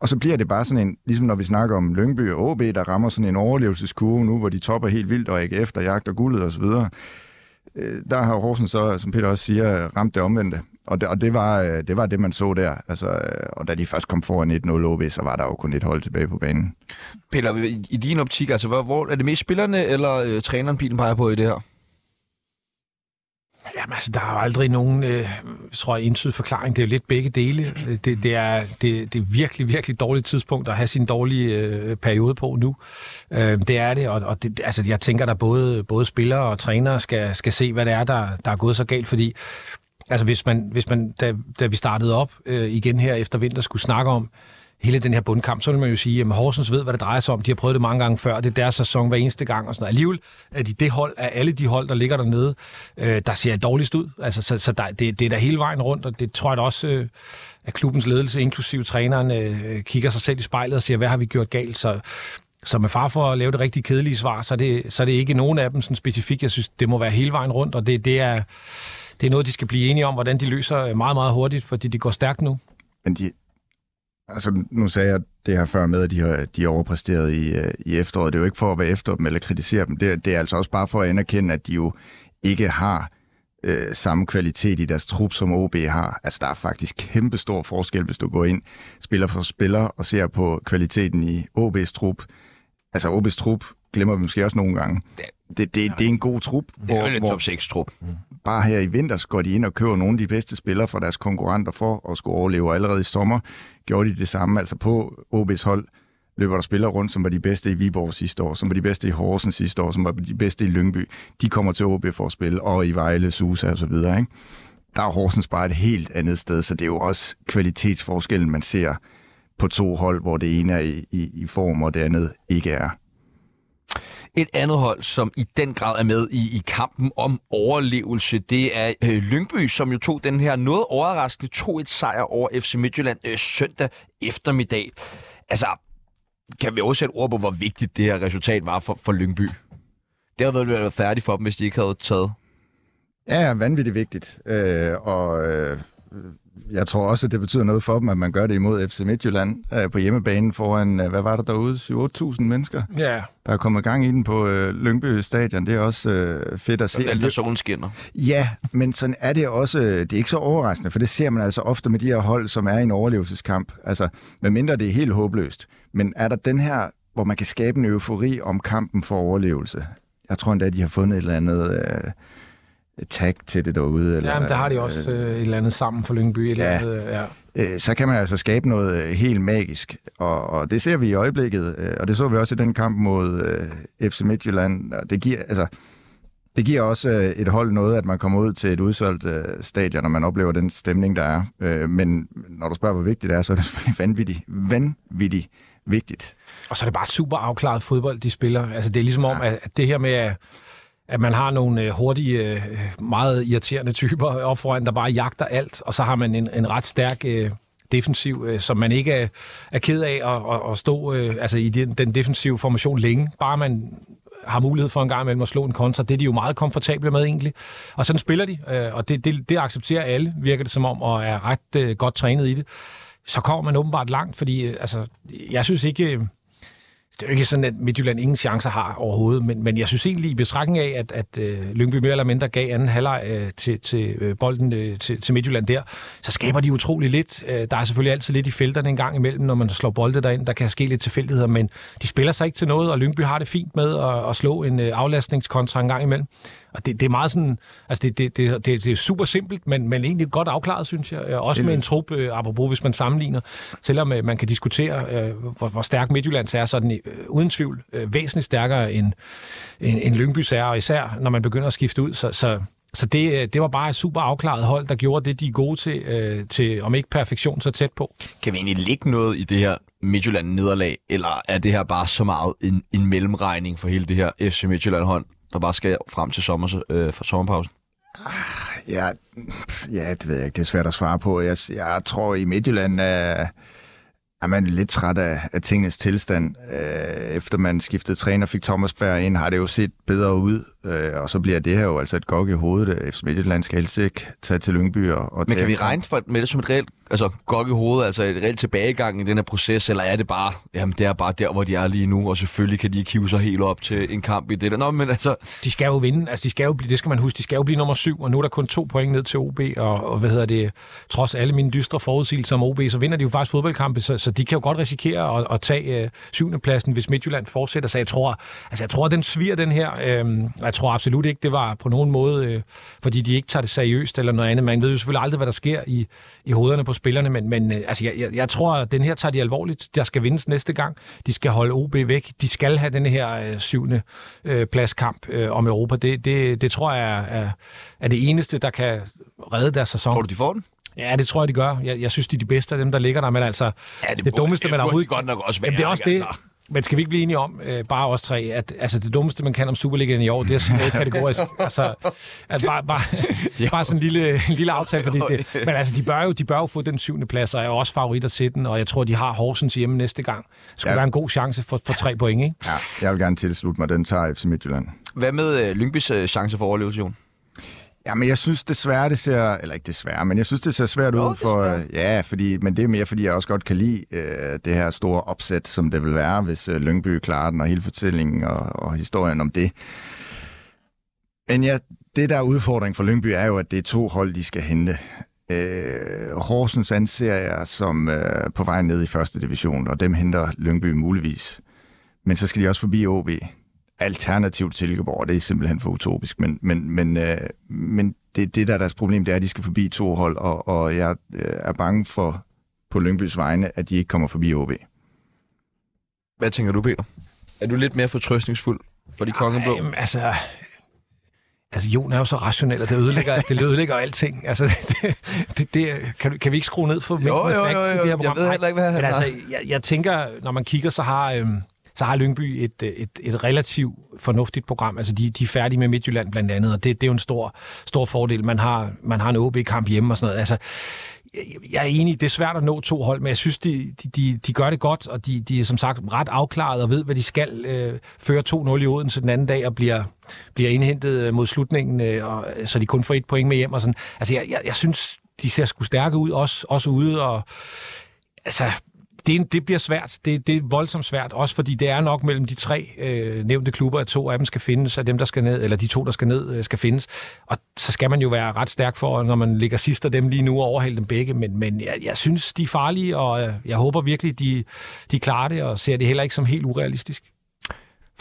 Og så bliver det bare sådan en, ligesom når vi snakker om Lyngby og ÅB, der rammer sådan en overlevelseskurve nu, hvor de topper helt vildt og AGF, der jagter guldet osv. Der har Horsens så, som Peter også siger, ramt det omvendte. Og det var det, man så der. Altså, og da de først kom foran 1-0 OB, så var der jo kun et hold tilbage på banen. Peter, i din optik, altså, hvor er det mest spillerne eller træneren, pilen peger på i det her? Jamen altså, der er aldrig nogen, tror jeg, entydig forklaring. Det er jo lidt begge dele. Det er virkelig, virkelig dårligt tidspunkt at have sin dårlige periode på nu. Det er det, og det, altså, jeg tænker, der både spillere og trænere skal se, hvad det er, der er gået så galt, fordi altså hvis man da vi startede op igen her efter vinter, skulle snakke om hele den her bundkamp, så ville man jo sige, at Horsens ved, hvad det drejer sig om. De har prøvet det mange gange før. Det er deres sæson hver eneste gang. Og sådan noget. Alligevel er de det hold af alle de hold, der ligger dernede, der ser dårligst ud. Altså, det er der hele vejen rundt, og det tror jeg også, at klubbens ledelse, inklusive træneren, kigger sig selv i spejlet og siger, hvad har vi gjort galt? Så med far for at lave det rigtig kedelige svar, så er det ikke nogen af dem sådan specifikt. Jeg synes, det må være hele vejen rundt, og det er noget, de skal blive enige om, hvordan de løser meget, meget hurtigt, fordi de går stærkt nu. Men altså, nu sagde jeg det her før med, at de har overpræsteret i efteråret. Det er jo ikke for at være efter dem eller kritisere dem. Det er altså også bare for at anerkende, at de jo ikke har samme kvalitet i deres trup, som OB har. Altså, der er faktisk kæmpe stor forskel, hvis du går ind, spiller for spiller, og ser på kvaliteten i OB's trup. Altså, OB's trup glemmer vi måske også nogle gange. Det er en god trup. Det er jo en top 6-trup. Bare her i vinter går de ind og køber nogle af de bedste spillere fra deres konkurrenter for at skulle overleve. Allerede i sommer gjorde de det samme. Altså på OB's hold løber der spillere rundt, som var de bedste i Viborg sidste år, som var de bedste i Horsens sidste år, som var de bedste i Lyngby. De kommer til OB for at spille, og i Vejle, Susa og så videre. Ikke? Der er Horsens bare et helt andet sted, så det er jo også kvalitetsforskellen, man ser på to hold, hvor det ene er i form, og det andet ikke er. Et andet hold, som i den grad er med i kampen om overlevelse, det er Lyngby, som jo tog den her noget overraskende 2-1-sejr over FC Midtjylland søndag eftermiddag. Altså, kan vi også sætte ord på, hvor vigtigt det her resultat var for Lyngby? Det havde været færdigt for dem, hvis de ikke havde taget. Ja, vanvittigt vigtigt. Jeg tror også, at det betyder noget for dem, at man gør det imod FC Midtjylland på hjemmebanen foran, hvad var det derude, 7-8.000 mennesker, yeah, der er kommet gang i den på Lyngby Stadion. Det er også fedt at se. Der solen skinner. Ja, men sådan er det også. Det er ikke så overraskende, for det ser man altså ofte med de her hold, som er i en overlevelseskamp. Altså, medmindre det er helt håbløst. Men er der den her, hvor man kan skabe en eufori om kampen for overlevelse? Jeg tror endda, de har fundet et eller andet tag til det derude. Eller, jamen, der har de også et eller andet sammen for Lyngby. Et ja, eller andet, ja. Så kan man altså skabe noget helt magisk, og det ser vi i øjeblikket, og det så vi også i den kamp mod FC Midtjylland. Og det giver også et hold noget, at man kommer ud til et udsolgt stadion, og man oplever den stemning, der er. Men når du spørger, hvor vigtigt det er, så er det selvfølgelig vanvittigt vigtigt. Og så er det bare super afklaret fodbold, de spiller. Altså, det er ligesom om, at det her med at man har nogle hurtige, meget irriterende typer op foran, der bare jagter alt, og så har man en ret stærk defensiv, som man ikke er ked af at stå altså i den defensive formation længe. Bare man har mulighed for en gang imellem at slå en kontra. Det er de jo meget komfortable med egentlig. Og sådan spiller de, og det accepterer alle, virker det som om, og er ret godt trænet i det. Så kommer man åbenbart langt, fordi altså, jeg synes ikke... Det er jo ikke sådan, at Midtjylland ingen chancer har overhovedet, men jeg synes egentlig i betragtning af, at Lyngby mere eller mindre gav anden halvleg til bolden til Midtjylland der, så skaber de utrolig lidt. Der er selvfølgelig altid lidt i felterne en gang imellem, når man slår bolde derind. Der kan ske lidt tilfældigheder, men de spiller sig ikke til noget, og Lyngby har det fint med at slå en aflastningskontra en gang imellem. Og det er meget sådan, altså det er super simpelt, men egentlig godt afklaret, synes jeg. Også med en trup, apropos, hvis man sammenligner. Selvom man kan diskutere, hvor stærk Midtjyllands er, så er den uden tvivl væsentligt stærkere end Lyngbys er, og især når man begynder at skifte ud. Så det var bare et super afklaret hold, der gjorde det, de er gode til om ikke perfektion, så tæt på. Kan vi egentlig lægge noget i det her Midtjylland-nederlag, eller er det her bare så meget en mellemregning for hele det her FC Midtjylland-hånd, der bare skal frem til fra sommerpausen? Ja, det ved jeg ikke. Det er svært at svare på. Jeg tror, i Midtjylland er man lidt træt af tingenes tilstand. Efter man skiftede træner, fik Thomas Berg ind, har det jo set bedre ud. Og så bliver det her jo altså et gok i hovedet. FC Midtjylland skal helst ikke tage til Lyngby. Men kan vi regne med det som et reelt gok i hovedet, altså et reelt tilbagegang i den her proces, eller er det bare, jamen det er bare der, hvor de er lige nu, og selvfølgelig kan de ikke hive sig helt op til en kamp i det der. Nå, men altså... De skal jo vinde, altså de skal jo blive, det skal man huske, de skal jo blive nummer 7, og nu er der kun 2 point ned til OB, og hvad hedder det, trods alle mine dystre forudsigelser om OB, så vinder de jo faktisk fodboldkampe, så de kan jo godt risikere at tage 7. pladsen, hvis Midtjylland fortsætter. Så jeg tror den sviger den her, jeg tror absolut ikke, det var på nogen måde, fordi de ikke tager det seriøst eller noget andet. Man ved jo selvfølgelig aldrig, hvad der sker i hovederne på spillerne, men altså, jeg tror, at den her tager de alvorligt. Der skal vindes næste gang. De skal holde OB væk. De skal have den her 7. pladskamp om Europa. Det tror jeg er det eneste, der kan redde deres sæson. Tror du, de får den? Ja, det tror jeg, de gør. Jeg synes, de er de bedste af dem, der ligger der. Men altså, ja, det dummeste, man overhovedet... Det burde de godt nok også være. Jamen, det er også det. Altså. Men skal vi ikke blive enige om, bare os tre, at altså, det dummeste, man kan om Superligaen i år, det er sådan noget kategorisk. Altså, at bare sådan en lille aftale. Fordi men altså, de bør jo få den 7. plads, og er også favoritter til den, og jeg tror, de har Horsens hjemme næste gang. Skulle være en god chance for 3 point, ikke? Ja, jeg vil gerne tilslutte mig, den tager FC Midtjylland. Hvad med Lyngbys chance for overlevelse, Jon? Jamen, jeg synes desværre, jeg synes, det ser svært ud for... Ja, men det er mere, fordi jeg også godt kan lide det her store opsæt, som det vil være, hvis Lyngby klarer den, og hele fortællingen og historien om det. Men det der udfordring for Lyngby er jo, at det er 2 hold, de skal hente. Horsens anser jeg som på vej ned i 1. division, og dem henter Lyngby muligvis. Men så skal de også forbi OB. Alternativt til Silkeborg, det er simpelthen for utopisk, men det der er deres problem, det er, at de skal forbi 2 hold, og jeg er bange for, på Lyngbys vegne, at de ikke kommer forbi OB. Hvad tænker du, Peter? Er du lidt mere fortrøstningsfuld for de kongeblå? Jamen, altså, Jon er jo så rationel, og det ødelægger alting. Altså, kan vi ikke skrue ned for mængden af facts i det her program? Jeg ved heller ikke, hvad han har. Altså, jeg tænker, når man kigger, så har Lyngby et relativt fornuftigt program. Altså, de er færdige med Midtjylland blandt andet, og det er jo en stor fordel. Man har en OB-kamp hjemme og sådan noget. Altså, jeg er enig, det er svært at nå 2 hold, men jeg synes, de gør det godt, og de er som sagt ret afklaret og ved, hvad de skal. Føre 2-0 i Odense den anden dag og bliver indhentet mod slutningen, så de kun får 1 point med hjem og sådan. Altså, jeg synes, de ser sgu stærke ud, også ude, og altså... Det bliver svært. Det er voldsomt svært, også fordi det er nok mellem de 3 nævnte klubber, at 2 af dem skal findes, og dem, der skal ned, eller de 2, der skal ned, skal findes. Og så skal man jo være ret stærk for, når man ligger sidst af dem lige nu og overhælder dem begge. Men jeg synes, de er farlige, og jeg håber virkelig, de klarer det, og ser det heller ikke som helt urealistisk.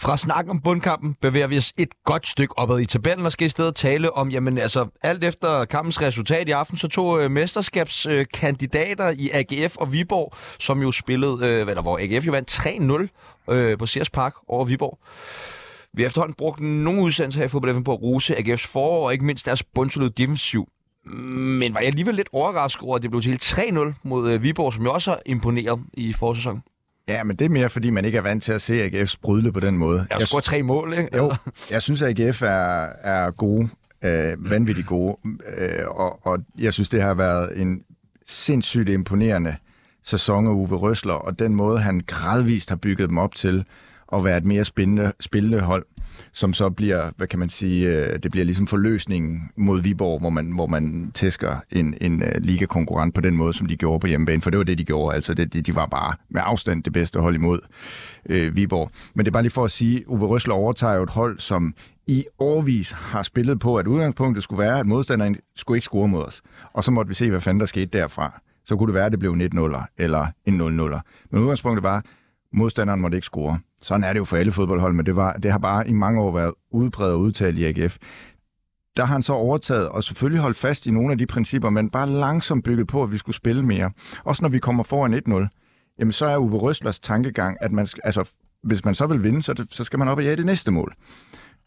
Fra snakken om bundkampen bevæger vi os et godt stykke opad i tabellen, og skal i stedet tale om, jamen altså, alt efter kampens resultat i aften, så tog mesterskabskandidater i AGF og Viborg, som jo spillede, hvor AGF jo vandt 3-0 på Sears Park over Viborg. Vi har efterhånden brugt nogle udsendelser her i Fodbold FM på at rose AGF's forår, og ikke mindst deres bundsolid defensiv. Men var jeg alligevel lidt overrasket over, at det blev til 3-0 mod Viborg, som jo også har imponeret i forårssæsonen. Ja, men det er mere, fordi man ikke er vant til at se AGF sprudle på den måde. Jeg scorer 3 mål, ikke? Jo, jeg synes, at AGF er gode, vanvittigt gode, og jeg synes, det har været en sindssygt imponerende sæson af Uwe Røsler, og den måde, han gradvist har bygget dem op til at være et mere spillende hold, som så bliver, hvad kan man sige, det bliver ligesom forløsningen mod Viborg, hvor man tæsker en ligakonkurrent på den måde, som de gjorde på hjemmebane, for det var det, de gjorde. Altså, de var bare med afstand det bedste hold imod Viborg. Men det er bare lige for at sige, Uwe Røsler overtager jo et hold, som i årvis har spillet på, at udgangspunktet skulle være, at modstanderen skulle ikke score mod os. Og så måtte vi se, hvad fanden der skete derfra. Så kunne det være, at det blev 1-0 eller en 0-0. Men udgangspunktet var, modstanderen måtte ikke score. Sådan er det jo for alle fodboldhold, men det har bare i mange år været udbredt og udtalt i AGF. Der har han så overtaget og selvfølgelig holdt fast i nogle af de principper, men bare langsomt bygget på, at vi skulle spille mere. Også når vi kommer foran 1-0, jamen så er Uwe Røslers tankegang, at man, altså, hvis man så vil vinde, så skal man op og jage det næste mål.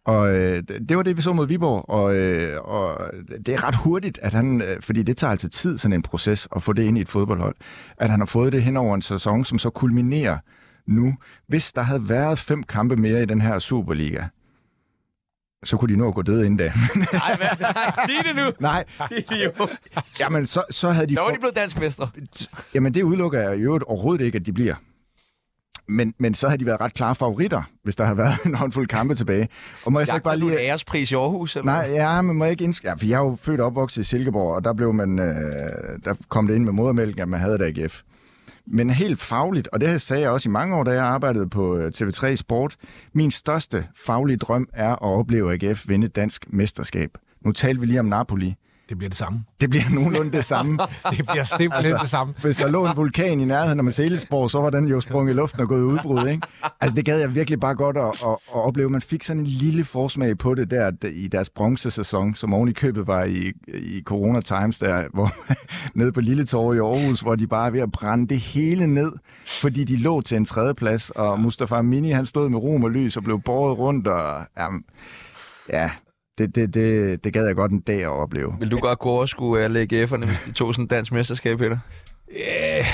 Og det var det, vi så mod Viborg, og det er ret hurtigt, at han, fordi det tager altid tid, sådan en proces, at få det ind i et fodboldhold, at han har fået det hen over en sæson, som så kulminerer nu. Hvis der havde været 5 kampe mere i den her Superliga, så kunne de nå at gå døde inden da. Nej, sig det nu! Nej. Sig det jo. Jamen, så havde de... Nå, de blev dansk mestre. Jamen, det udelukker jeg jo overhovedet ikke, at de bliver. Men så havde de været ret klare favoritter, hvis der havde været en håndfuld kampe tilbage. Og må jeg så ikke bare lige... en ærespris i Aarhus? Eller? Nej, ja, men må jeg ikke indskrive... Ja, for jeg er jo født og opvokset i Silkeborg, og der blev man... der kom det ind med modermælken, at man havde det AGF. Men helt fagligt, og det sagde jeg også i mange år, da jeg arbejdede på TV3 Sport, min største faglige drøm er at opleve AGF vinde dansk mesterskab. Nu talte vi lige om Napoli. Det bliver det samme. Det bliver nogenlunde det samme. Det bliver simpelthen det samme. Hvis der lå en vulkan i nærheden af Silkeborg, så var den jo sprunget i luften og gået udbrud, ikke? Altså, det gad jeg virkelig bare godt at opleve. Man fik sådan en lille forsmag på det der i deres bronzesæson, som oven i købet var i Corona Times, der, hvor nede på Lille Torv i Aarhus, hvor de bare er ved at brænde det hele ned, fordi de lå til en tredjeplads, og Mustafa Mini, han stod med rom og lys og blev båret rundt, og ja... Det gad jeg godt en dag at opleve. Vil du godt kunne overskue at lægge AGF'erne, hvis de tog sådan en dansk mesterskab, Peter? Ja.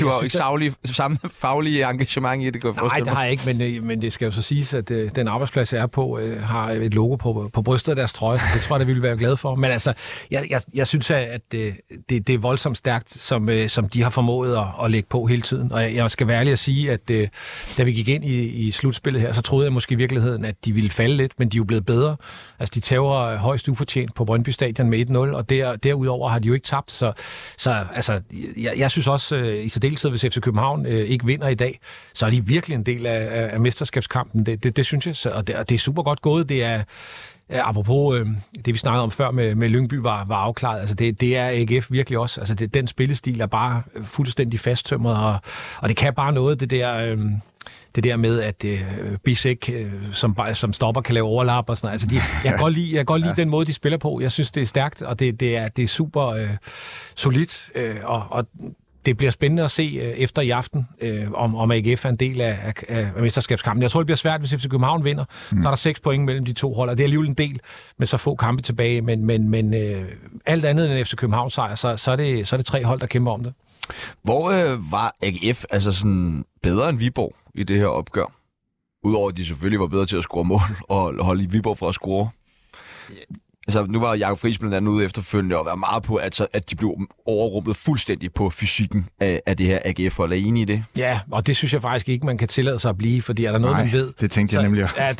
Du har jo ikke samme faglige engagement i det, kan jeg forestille mig. Nej, det har jeg ikke, men det skal jo så siges, at den arbejdsplads, jeg er på, har et logo på brystet af deres trøje. Det tror jeg, det ville være glad for. Men altså, jeg synes, at det er voldsomt stærkt, som de har formået at lægge på hele tiden. Og jeg skal være ærlig at sige, at da vi gik ind i slutspillet her, så troede jeg måske i virkeligheden, at de ville falde lidt, men de er jo blevet bedre. Altså, de tæver højst ufortjent på Brøndby Stadion med 1-0, og derudover har de jo ikke tabt, så altså, jeg synes også, i særdeleshed, hvis FC København ikke vinder i dag, så er de virkelig en del af mesterskabskampen. Det synes jeg, og det er super godt gået. Det er, apropos det, vi snakkede om før med Lyngby var afklaret, altså det er AGF virkelig også. Altså den spillestil er bare fuldstændig fasttømret, og det kan bare noget, det der... Det der med, at Bisek, som stopper, kan lave overlap og sådan noget. Altså, jeg kan godt lide den måde, de spiller på. Jeg synes, det er stærkt, og det er super solidt. Og det bliver spændende at se efter i aften, om AGF er en del af mesterskabskampen. Jeg tror, det bliver svært, hvis FC København vinder. Så er der 6 point mellem de to hold, og det er alligevel en del med så få kampe tilbage. Men alt andet end FC København sejr, så er det 3 hold, der kæmper om det. Hvor var AGF altså sådan bedre end Viborg i det her opgør? Udover at de selvfølgelig var bedre til at score mål og holde i Viborg for at score. Altså, nu var Jakob Friis blandt andet ude efterfølgende og var meget på, at de blev overrummet fuldstændig på fysikken af det her AGF-hold. Er I enige i det? Ja, og det synes jeg faktisk ikke, man kan tillade sig at blive, fordi er der noget, man ved... det tænkte jeg nemlig også. Ja,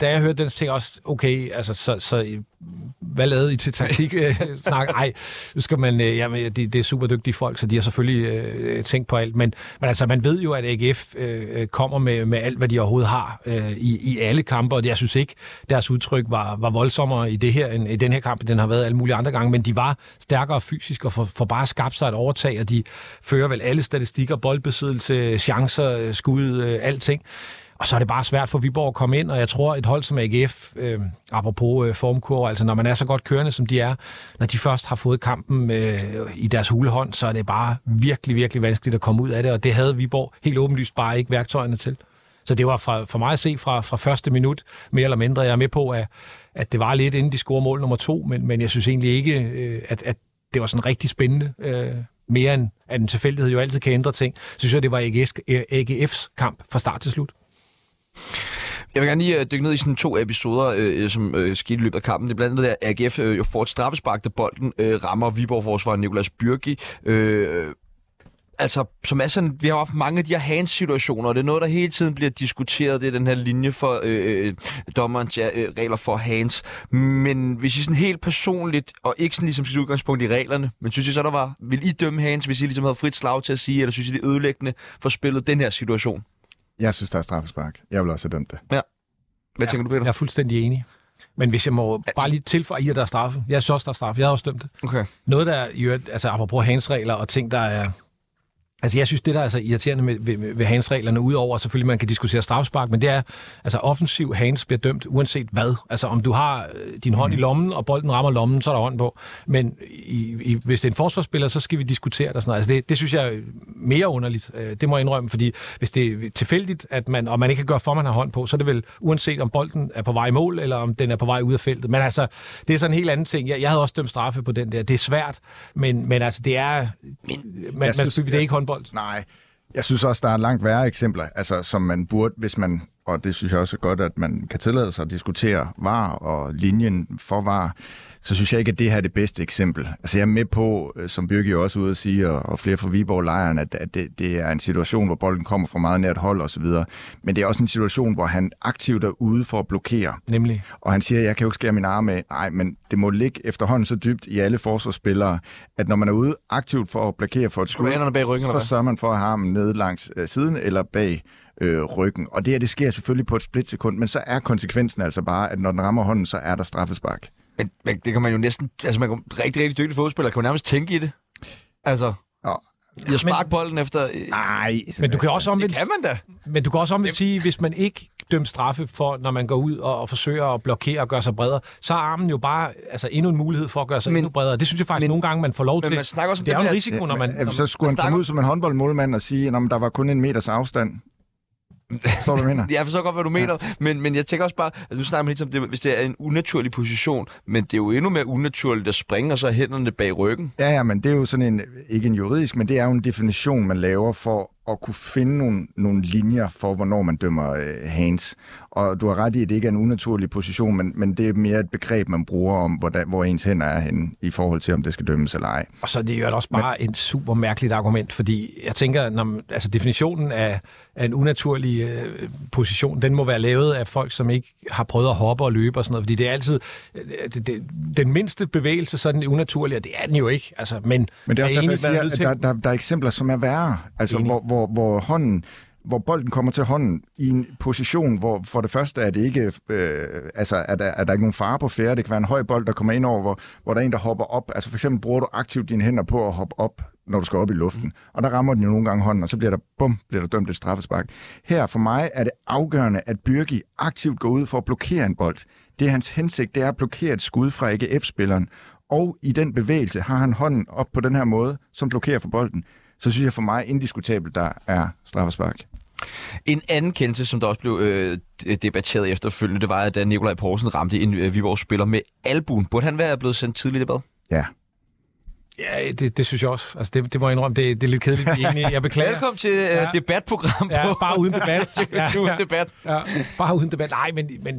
da jeg hørte den, så tænkte jeg også, okay, altså, så hvad lavede I til taktik? Nej, nu skal man... Jamen, det er super dygtige folk, så de har selvfølgelig tænkt på alt, men altså, man ved jo, at AGF kommer med alt, hvad de overhovedet har i alle kampe, og jeg synes ikke, deres udtryk var voldsommere i det her, i den her kamp, den har været alle mulige andre gange, men de var stærkere fysisk og for bare at skabe sig et overtag, og de fører vel alle statistikker, boldbesiddelse, chancer, skud, alting. Og så er det bare svært for Viborg at komme ind, og jeg tror, et hold som AGF, apropos formkurve, altså når man er så godt kørende, som de er, når de først har fået kampen i deres hulehånd, så er det bare virkelig, virkelig vanskeligt at komme ud af det, og det havde Viborg helt åbenlyst bare ikke værktøjerne til. Så det var for mig at se fra første minut, mere eller mindre. Jeg er med på, at det var lidt inden de scorede mål nummer 2, men jeg synes egentlig ikke, at det var sådan rigtig spændende. Mere end at en tilfældighed jo altid kan ændre ting. Så synes jeg, det var AGF's kamp fra start til slut. Jeg vil gerne lige dykke ned i sådan to episoder, som skete i løbet af kampen. Det er blandt andet, at AGF jo får et straffespark, da bolden rammer Viborg-forsvareren Nikolaj Poulsen. Altså, som er sådan, vi har haft mange af de her hands-situationer, og det er noget, der hele tiden bliver diskuteret, det er den her linje for dommerens regler for hands. Men hvis I sådan helt personligt, og ikke sådan ligesom skal udgangspunkt i reglerne, men synes I så, der var, vil I dømme hands, hvis I ligesom havde frit slag til at sige, eller synes I, det er ødelæggende for spillet den her situation? Jeg synes, der er straffespark. Jeg vil også have dømt det. Ja. Hvad tænker du, Peter? Jeg er fuldstændig enig. Men hvis jeg må bare lige tilføje, at der er straffe. Jeg synes også, der er straffe. Jeg har også dømt det. Okay. Noget, der er, altså apropos hands-regler og ting, der er... Altså, jeg synes, det der er så irriterende ved hands-reglerne, udover selvfølgelig, man kan diskutere strafspark, men det er, altså, offensiv hands bliver dømt uanset hvad. Altså, om du har din hånd i lommen, og bolden rammer lommen, så er der hånd på. Men hvis det er en forsvarsspiller, så skal vi diskutere det sådan noget. Altså, det synes jeg er mere underligt. Det må jeg indrømme, fordi hvis det er tilfældigt, at man ikke kan gøre for, man har hånd på, så er det vel uanset, om bolden er på vej i mål, eller om den er på vej ud af feltet. Men altså, det er sådan en helt anden ting. Jeg havde også dømt straffe på den der. Det er svært, men altså, det er... det er ikke håndbold. Nej, jeg synes også, der er langt værre eksempler, altså, som man burde, hvis man, og det synes jeg også godt, at man kan tillade sig at diskutere VAR og linjen for VAR, så synes jeg ikke, at det her er det bedste eksempel. Altså jeg er med på, som Birke også ude at sige, og flere fra Viborg-lejren, at det er en situation, hvor bolden kommer fra meget nært hold osv., men det er også en situation, hvor han aktivt er ude for at blokere. Nemlig. Og han siger, jeg kan jo ikke skære mine arme af. Nej, men det må ligge efterhånden så dybt i alle forsvarsspillere, at når man er ude aktivt for at blokere for et skud, så sørger man for at have armen nede langs siden eller bag ryggen. Og det her, det sker selvfølgelig på et splitsekund, men så er konsekvensen altså bare, at når den rammer hånden, så er der straffespark. Men det kan man jo næsten... Altså, man kan rigtig, rigtig dygtig fodspiller. Kan man nærmest tænke i det? Altså... Jeg sparker bolden efter... Nej, men du kan også omvendt... Det kan man da. Men du kan også omvendt sige, hvis man ikke dømmer straffe for, når man går ud og forsøger at blokere og gøre sig bredere, så er armen jo bare altså endnu en mulighed for at gøre sig endnu bredere. Det synes jeg faktisk nogle gange, man får lov til. Man snakker også om det. Det er jo en risiko, når man... så skulle man komme ud som en håndboldmålmand og sige, at der var kun en meters afstand. Forstår du, hvad du mener? Jeg forstår godt, hvad du mener, ja. men jeg tænker også bare, altså nu snakker man lidt om det, hvis det er en unaturlig position, men det er jo endnu mere unaturligt at springe, og så hænderne bag ryggen. Ja, men det er jo sådan en, ikke en juridisk, men det er jo en definition, man laver for at kunne finde nogle linjer for, hvornår man dømmer hands. Og du har ret i, at det ikke er en unaturlig position, men det er mere et begreb, man bruger om, hvor ens hænder er henne, i forhold til, om det skal dømmes eller ej. Og så er det jo også bare et super mærkeligt argument, fordi jeg tænker, altså definitionen af en unaturlig position, den må være lavet af folk, som ikke har prøvet at hoppe og løbe og sådan noget, fordi det er altid den mindste bevægelse, så er den unaturlig, og det er den jo ikke. Altså, men det er også derfor, jeg siger, at der er eksempler, som er værre, altså hvor bolden kommer til hånden i en position, hvor for det første er det ikke, er der ikke nogen fare på færde. Det kan være en høj bold, der kommer ind over, hvor der er en, der hopper op. Altså for eksempel bruger du aktivt dine hænder på at hoppe op, når du skal op i luften. Og der rammer den jo nogle gange hånden, og så bliver der dømt et straffespark. Her for mig er det afgørende, at Birki aktivt går ud for at blokere en bold. Det er hans hensigt, det er at blokere et skud fra AGF-spilleren. Og i den bevægelse har han hånden op på den her måde, som blokerer for bolden. Så synes jeg for mig indiskutabelt, der er straffespark. En anden kendelse, som der også blev debatteret efterfølgende, det var, at Nikolaj Poulsen ramte en Viborg-spiller med albuen. Burde han være blevet sendt tidligt i bad? Ja. Ja, det synes jeg også. Altså, det må jeg indrømme. Det er lidt kedeligt. Jeg beklager. Velkommen til debatprogram. Ja, bare uden debat. Bare uden debat. Nej,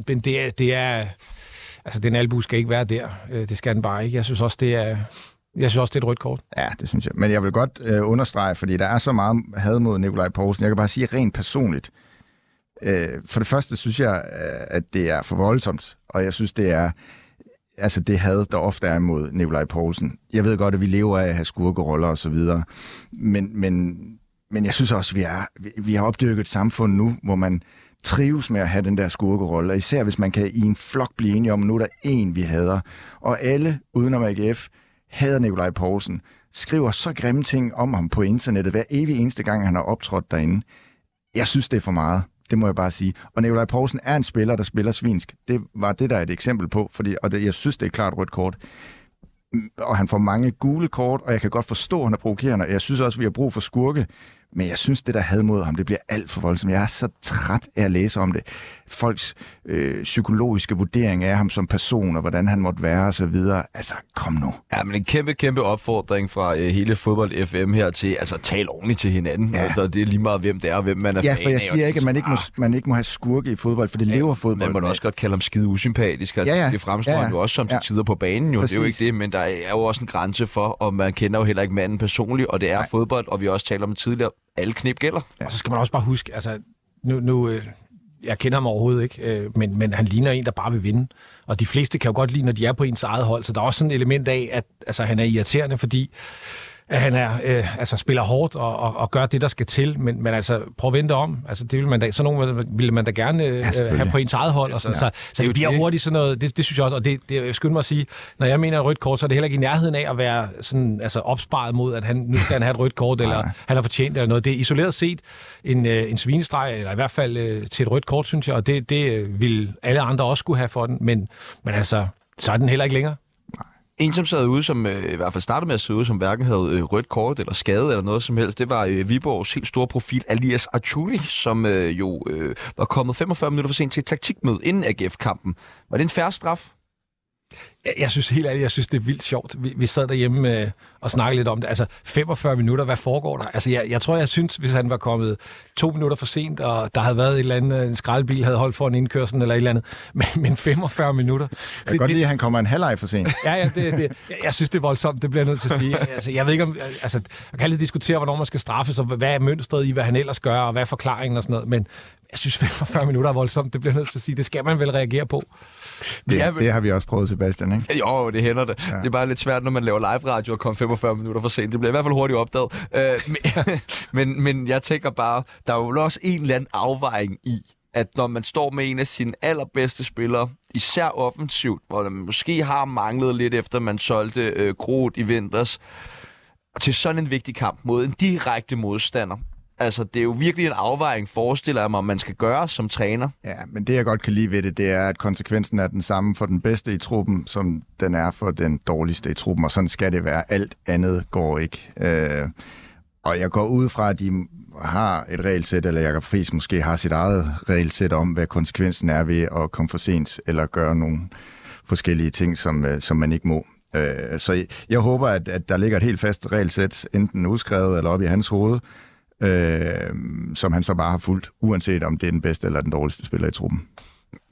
men det er... Altså, den albue skal ikke være der. Det skal den bare ikke. Jeg synes også, det er et rødt kort. Ja, det synes jeg. Men jeg vil godt understrege, fordi der er så meget had mod Nikolaj Poulsen. Jeg kan bare sige rent personligt. For det første synes jeg, at det er for voldsomt, og jeg synes, det er altså det had, der ofte er mod Nikolaj Poulsen. Jeg ved godt, at vi lever af at have skurkeroller og så videre, men jeg synes også, vi har opdyrket et samfund nu, hvor man trives med at have den der skurkerolle, især hvis man kan i en flok blive enige om, nu er der én, vi hader. Og alle udenom AGF hader Nikolaj Poulsen, skriver så grimme ting om ham på internettet hver evig eneste gang, han har optrådt derinde. Jeg synes, det er for meget. Det må jeg bare sige. Og Nikolaj Poulsen er en spiller, der spiller svinsk. Det var det, der er et eksempel på, fordi jeg synes, det er klart rødt kort. Og han får mange gule kort, og jeg kan godt forstå, at han er provokerende. Jeg synes også, vi har brug for skurke, Men jeg synes, det der had mod ham, det bliver alt for voldsomt. Jeg er så træt af at læse om det. Folks psykologiske vurdering af ham som person, og hvordan han måtte være og så videre. Altså, kom nu. Ja, men en kæmpe opfordring fra hele fodbold FM her til, altså, tal ordentligt til hinanden. Ja. Altså, det er lige meget, hvem det er, hvem man er fan af. Ja, for jeg siger ikke, at man ikke må have skurke i fodbold, for det lever fodbold. Man må også godt kalde ham skide usympatisk. Altså, det fremstår jo også som til tider på banen. Jo. Det er jo ikke det, men der er jo også en grænse for, og man kender jo heller ikke manden personligt, og det er fodbold, og vi også taler om tidligere. Alle knep gælder. Ja. Og så skal man også bare huske, altså, nu jeg kender ham overhovedet ikke, men han ligner en, der bare vil vinde. Og de fleste kan jo godt lide, når de er på ens eget hold, så der er også sådan et element af, at altså, han er irriterende, fordi at han er, altså, spiller hårdt og gør det, der skal til, men altså, prøv at vente om. Altså, det ville man da, sådan nogen ville man da gerne have på ens eget hold. Og sådan, så det bliver hurtigt sådan noget, det synes jeg også, og det skynder mig at sige, når jeg mener et rødt kort, så er det heller ikke i nærheden af at være sådan, altså, opsparet mod, at nu skal han have et rødt kort, eller han har fortjent eller noget. Det er isoleret set en svinestreg, eller i hvert fald til et rødt kort, synes jeg, og det ville alle andre også skulle have for den, men altså, så er den heller ikke længere. En, som sad ude, som i hvert fald startede med at sidde ude, som hverken havde rødt kort eller skade eller noget som helst, det var Viborgs helt store profil, Alias Arturi, som var kommet 45 minutter for sent til et taktikmøde inden AGF-kampen. Var det en færre straf? Jeg synes helt ærligt, jeg synes, det er vildt sjovt. Vi sad derhjemme og snakkede lidt om det. Altså, 45 minutter, hvad foregår der? Altså, jeg tror, jeg synes, hvis han var kommet 2 minutter for sent, og der havde været et eller andet, en skraldbil havde holdt foran indkørslen eller et eller andet, men 45 minutter... Jeg kan godt lide, at han kommer en halvleg for sent. Ja, jeg synes, det er voldsomt, det bliver jeg nødt til at sige. Altså, jeg ved ikke om... Altså, man kan altid diskutere, hvornår man skal straffes, og hvad er mønstret i, hvad han ellers gør, og hvad er forklaringen og sådan noget, men jeg synes, 45 minutter er voldsomt, det bliver jeg nødt til at sige. Det skal man vel reagere på. Det har vi også prøvet, Sebastian. Ikke? Jo, det hænder det. Ja. Det er bare lidt svært, når man laver live radio og kommer 45 minutter for sent. Det bliver i hvert fald hurtigt opdaget. Men jeg tænker bare, der er jo også en eller anden afvejning i, at når man står med en af sine allerbedste spillere, især offensivt, hvor man måske har manglet lidt efter, man solgte Groot i vinters, til sådan en vigtig kamp mod en direkte modstander. Altså, det er jo virkelig en afvejning, forestiller jeg mig, om man skal gøre som træner. Ja, men det, jeg godt kan lide ved det, det er, at konsekvensen er den samme for den bedste i truppen, som den er for den dårligste i truppen, og sådan skal det være. Alt andet går ikke. Og jeg går ud fra, at de har et regelsæt, eller Jakob Friis måske har sit eget regelsæt om, hvad konsekvensen er ved at komme for sent, eller gøre nogle forskellige ting, som man ikke må. Så jeg håber, at der ligger et helt fast regelsæt, enten udskrevet eller op i hans hoved, som han så bare har fulgt, uanset om det er den bedste eller den dårligste spiller i truppen.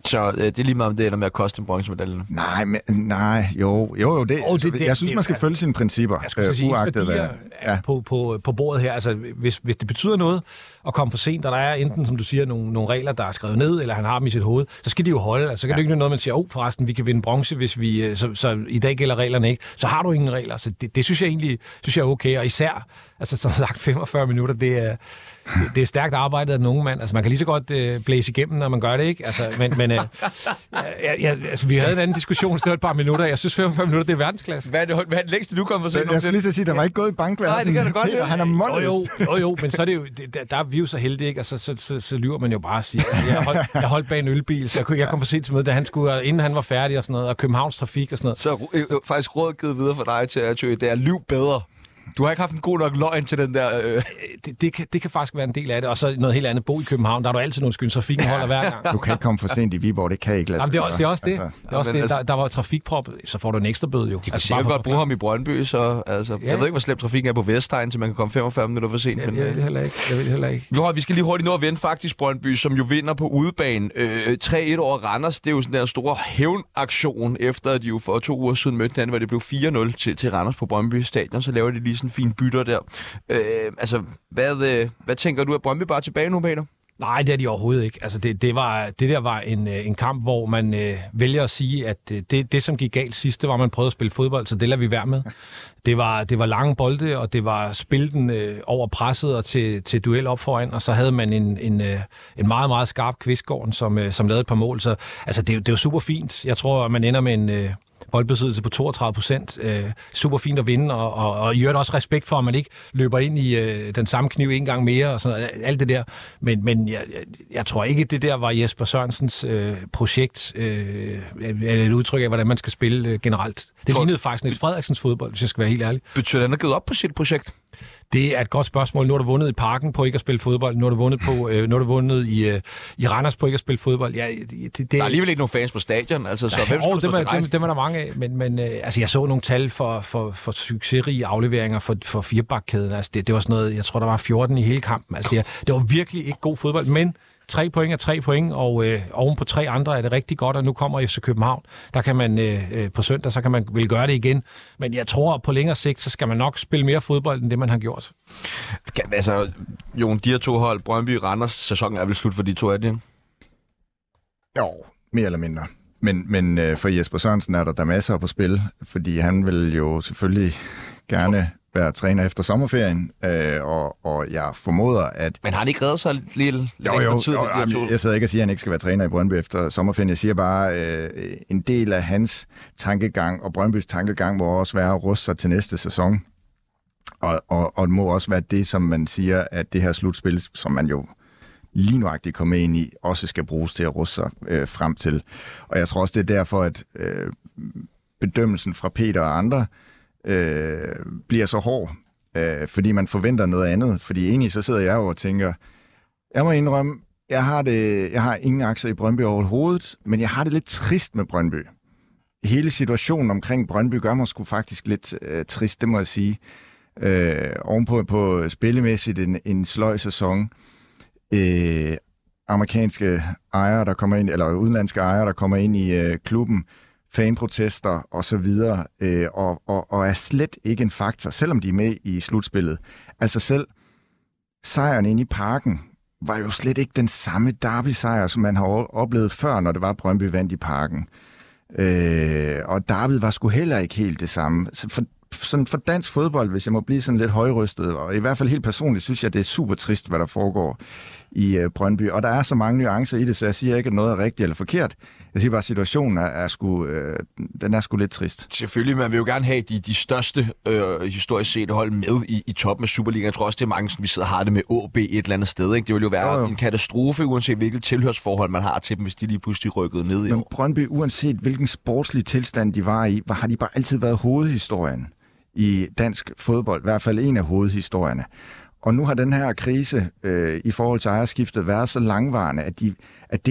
Så det er lige meget om det ender med at koste en bronzemedalje. Nej, jo. Jeg synes, man skal følge sine principper. Jeg skulle sige, uagtet hvad. På bordet her, altså hvis det betyder noget at komme for sent, og der er enten, som du siger, nogle regler, der er skrevet ned, eller han har dem i sit hoved, så skal de jo holde. Altså, så kan det ikke noget, man siger, forresten, vi kan vinde bronze, hvis vi... Så i dag gælder reglerne ikke. Så har du ingen regler. Så det synes jeg egentlig er okay. Og især, altså som sagt, 45 minutter, det er stærkt arbejdet af den unge mand. Altså, man kan lige så godt blæse igennem, når man gør det, ikke? Altså, men vi havde en anden diskussion, det var et par minutter. Jeg synes, 45 minutter, det er verdensklasse. Hvad er det længste, du kom for sent? Jeg skulle lige så sige, der var ikke gået i bankverden. Nej, det kan du godt lide. Han er måløst. Jo, men så er det jo, der er vi jo så heldige, ikke? Og så lyver man jo bare og siger, jeg holdt bag en ølbil, så jeg kom for sent til møde, da han skulle, inden han var færdig og sådan noget, og Københavns Trafik og sådan noget. Så faktisk råd givet videre for dig til at det er liv bedre. Du har ikke haft en god nok løgn til den der... Det kan faktisk være en del af det. Og så noget helt andet, bo i København, der er du altid nogle skyld, trafikken holder hver gang. Du kan ikke komme for sent i Viborg, det kan ikke lade sig. Jamen, det er også det. Altså, det er også det. Altså, der var trafikprop, så får du en ekstra bøde jo. De kan altså, sikkert godt bruge ham i Brøndby, så... Altså, ja. Jeg ved ikke, hvor slem trafikken er på Vestegn, så man kan komme 45 minutter for sent. Ja, men, jeg ved det heller ikke. Vi skal lige hurtigt nå at vende faktisk Brøndby, som jo vinder på udebane 3-1 over Randers. Det er jo sådan der store hævnaktion, efter at de jo for 2 uger siden mødte hinanden, hvor det blev 4-0 til Randers på Brøndby Stadion, så laver de lige sådan en fin bytter der. Hvad tænker du, at Brøndby bare tilbage nu, Peter? Nej, det er de overhovedet ikke. Altså, det var en kamp, hvor man vælger at sige, at det, som gik galt sidst, det var, at man prøvede at spille fodbold, så det lader vi være med. Det var lange bolde, og det var spilden over presset og til duel op foran, og så havde man en meget, meget skarp Kvistgården, som lavede et par mål. Så altså, det var super fint. Jeg tror, man ender med en... boldbesiddelse på 32%. Super fint at vinde, og i øvrigt også respekt for, at man ikke løber ind i den samme kniv en gang mere, og sådan alt det der. Men jeg tror ikke, det der var Jesper Sørensens projekt, eller et udtryk af, hvordan man skal spille generelt. Det lignede faktisk Niels Frederiksens fodbold, hvis jeg skal være helt ærlig. Betyder det, at han har givet op på sit projekt? Det er et godt spørgsmål. Nu har du vundet i Parken på ikke at spille fodbold. Nu har du vundet, i Randers på ikke at spille fodbold. Ja, det, der er alligevel ikke nogen fans på stadion. Altså, så hvem skulle dem er der mange af. Men jeg så nogle tal for succesrige afleveringer for firebakkæden. Altså, det var sådan noget, jeg tror, der var 14 i hele kampen. Altså, det var virkelig ikke god fodbold, men 3 point er 3 point, og oven på 3 andre er det rigtig godt, og nu kommer FC København. Der kan man på søndag, så kan man vel gøre det igen. Men jeg tror, på længere sigt, så skal man nok spille mere fodbold, end det, man har gjort. Altså, Jon, de her 2 hold, Brøndby, Randers, sæsonen er vel slut for de 2 af dem? Jo, mere eller mindre. Men for Jesper Sørensen er der masser på spil, fordi han vil jo selvfølgelig gerne være træner efter sommerferien, og jeg formoder, at... Men har han ikke reddet sig lidt? Jeg sidder ikke og siger, at han ikke skal være træner i Brøndby efter sommerferien. Jeg siger bare, en del af hans tankegang, og Brøndbys tankegang, må også være at ruste sig til næste sæson. Og må også være det, som man siger, at det her slutspil, som man jo lige nuagtigt kommer ind i, også skal bruges til at ruste sig frem til. Og jeg tror også, det er derfor, at bedømmelsen fra Peter og andre bliver så hård, fordi man forventer noget andet. Fordi egentlig så sidder jeg og tænker, jeg må indrømme, jeg har ingen aktier i Brøndby overhovedet, men jeg har det lidt trist med Brøndby. Hele situationen omkring Brøndby gør mig sgu faktisk lidt trist, det må jeg sige. Ovenpå på spillemæssigt en sløj sæson. Amerikanske ejere, der kommer ind, eller udenlandske ejere, der kommer ind i klubben, fanprotester og så videre, og er slet ikke en faktor, selvom de er med i slutspillet. Altså selv sejren inde i Parken var jo slet ikke den samme derby-sejr, som man har oplevet før, når det var Brøndby vandt i Parken. Og derby var sgu heller ikke helt det samme. For dansk fodbold, hvis jeg må blive sådan lidt højrystet, og i hvert fald helt personligt, synes jeg, det er super trist, hvad der foregår i Brøndby. Og der er så mange nuancer i det, så jeg siger ikke, at noget er rigtigt eller forkert. Jeg siger bare, at situationen er sgu lidt trist. Selvfølgelig, man vil jo gerne have de største historisk set hold med i toppen af Superligaen. Jeg tror også, det er mange, som vi sidder og har det med ÅB et eller andet sted. Ikke? Det vil jo være en katastrofe, uanset hvilket tilhørsforhold man har til dem, hvis de lige pludselig rykkede ned i år. Men Brøndby, uanset hvilken sportslig tilstand de var i, har de bare altid været hovedhistorien i dansk fodbold, i hvert fald en af hovedhistorierne. Og nu har den her krise i forhold til ejerskiftet været så langvarende, at det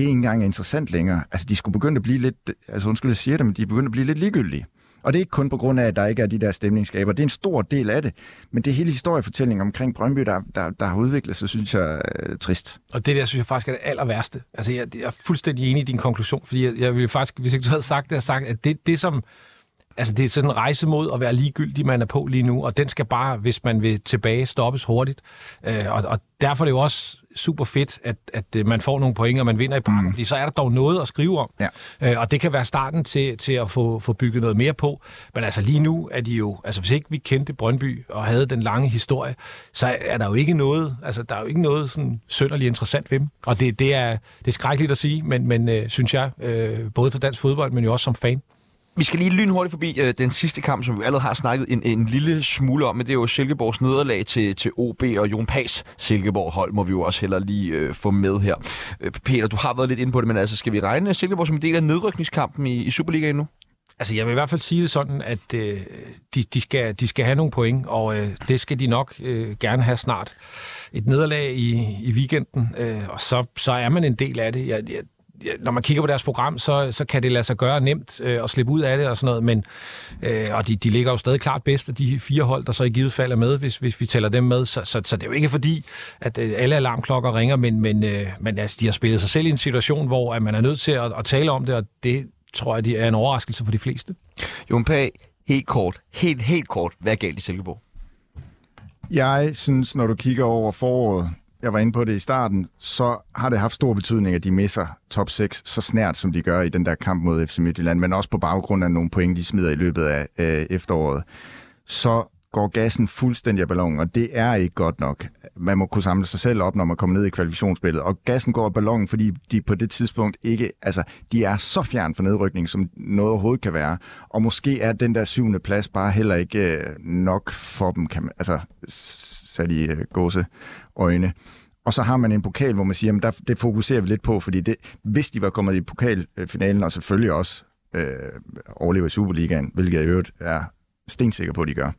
ikke engang er interessant længere. Altså, de skulle begynde at blive lidt, altså undskyld, jeg siger det, men de er begyndt at blive lidt ligegyldige. Og det er ikke kun på grund af, at der ikke er de der stemningsskaber. Det er en stor del af det. Men det er hele historiefortællingen omkring Brøndby, der har udviklet sig, synes jeg, trist. Og det der, synes jeg faktisk er det aller værste. Altså, jeg er fuldstændig enig i din konklusion, fordi jeg ville faktisk, hvis ikke du havde sagt det, have sagt, at det som... Altså, det er sådan en rejse mod at være ligegyldig, man er på lige nu, og den skal bare, hvis man vil tilbage, stoppes hurtigt. Og derfor er det jo også super fedt, at man får nogle point, og man vinder i Parken, fordi så er der dog noget at skrive om. Ja. Og det kan være starten til at få bygget noget mere på. Men altså lige nu er de jo... Altså hvis ikke vi kendte Brøndby og havde den lange historie, så er der jo ikke noget... Altså der er jo ikke noget sådan synderligt interessant ved dem. Og det er skrækkeligt at sige, men synes jeg, både for dansk fodbold, men jo også som fan. Vi skal lige lynhurtigt forbi den sidste kamp, som vi allerede har snakket en lille smule om, men det er jo Silkeborgs nederlag til OB og Jon Paghs Silkeborg-hold, må vi jo også heller lige få med her. Peter, du har været lidt inde på det, men altså skal vi regne Silkeborg som en del af nedrykningskampen i Superligaen nu? Altså, jeg vil i hvert fald sige det sådan, at de skal have nogle point, og det skal de nok gerne have snart. Et nederlag i weekenden, og så er man en del af det. Når man kigger på deres program, så kan det lade sig gøre nemt at slippe ud af det og sådan noget, men og de ligger jo stadig klart bedst af de 4 hold, der så i givet fald er med, hvis vi tæller dem med, så det er jo ikke fordi, at alle alarmklokker ringer, men altså, de har spillet sig selv i en situation, hvor at man er nødt til at tale om det, og det tror jeg, det er en overraskelse for de fleste. Jon Pagh, helt kort, hvad er galt i Silkeborg? Jeg synes, når du kigger over foråret, jeg var inde på det i starten, så har det haft stor betydning, at de misser top 6 så snært, som de gør i den der kamp mod FC Midtjylland, men også på baggrund af nogle point, de smider i løbet af efteråret. Så går gassen fuldstændig af ballongen, og det er ikke godt nok. Man må kunne samle sig selv op, når man kommer ned i kvalifikationsspillet, og gassen går af ballongen, fordi de på det tidspunkt ikke, altså, de er så fjern fra nedrykning, som noget overhovedet kan være, og måske er den der 7. plads bare heller ikke nok for dem, kan man, altså... sat i gåseøjne. Og så har man en pokal, hvor man siger, at det fokuserer vi lidt på, fordi det, hvis de var kommet i pokalfinalen, og selvfølgelig også overlever Superligaen, hvilket jeg i øvrigt er stensikker på, de gør,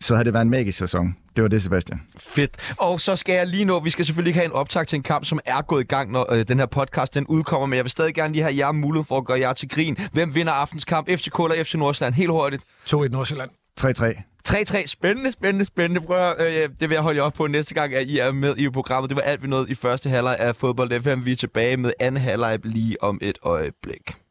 så havde det været en magisk sæson. Det var det, Sebastian. Fedt. Og så skal jeg lige nå, vi skal selvfølgelig ikke have en optakt til en kamp, som er gået i gang, når den her podcast den udkommer, men jeg vil stadig gerne lige have jer mulighed for at gøre jer til grin. Hvem vinder aftens kamp? FCK eller FC Nordsjælland? Helt hurtigt. 2-1 Nordsjælland. 3-3. 3-3. Spændende. Prøv at, det vil jeg holde jer op på næste gang, at I er med i programmet. Det var alt, vi nåede i første halvleg af Fodbold FM. Vi er tilbage med anden halvleg lige om et øjeblik.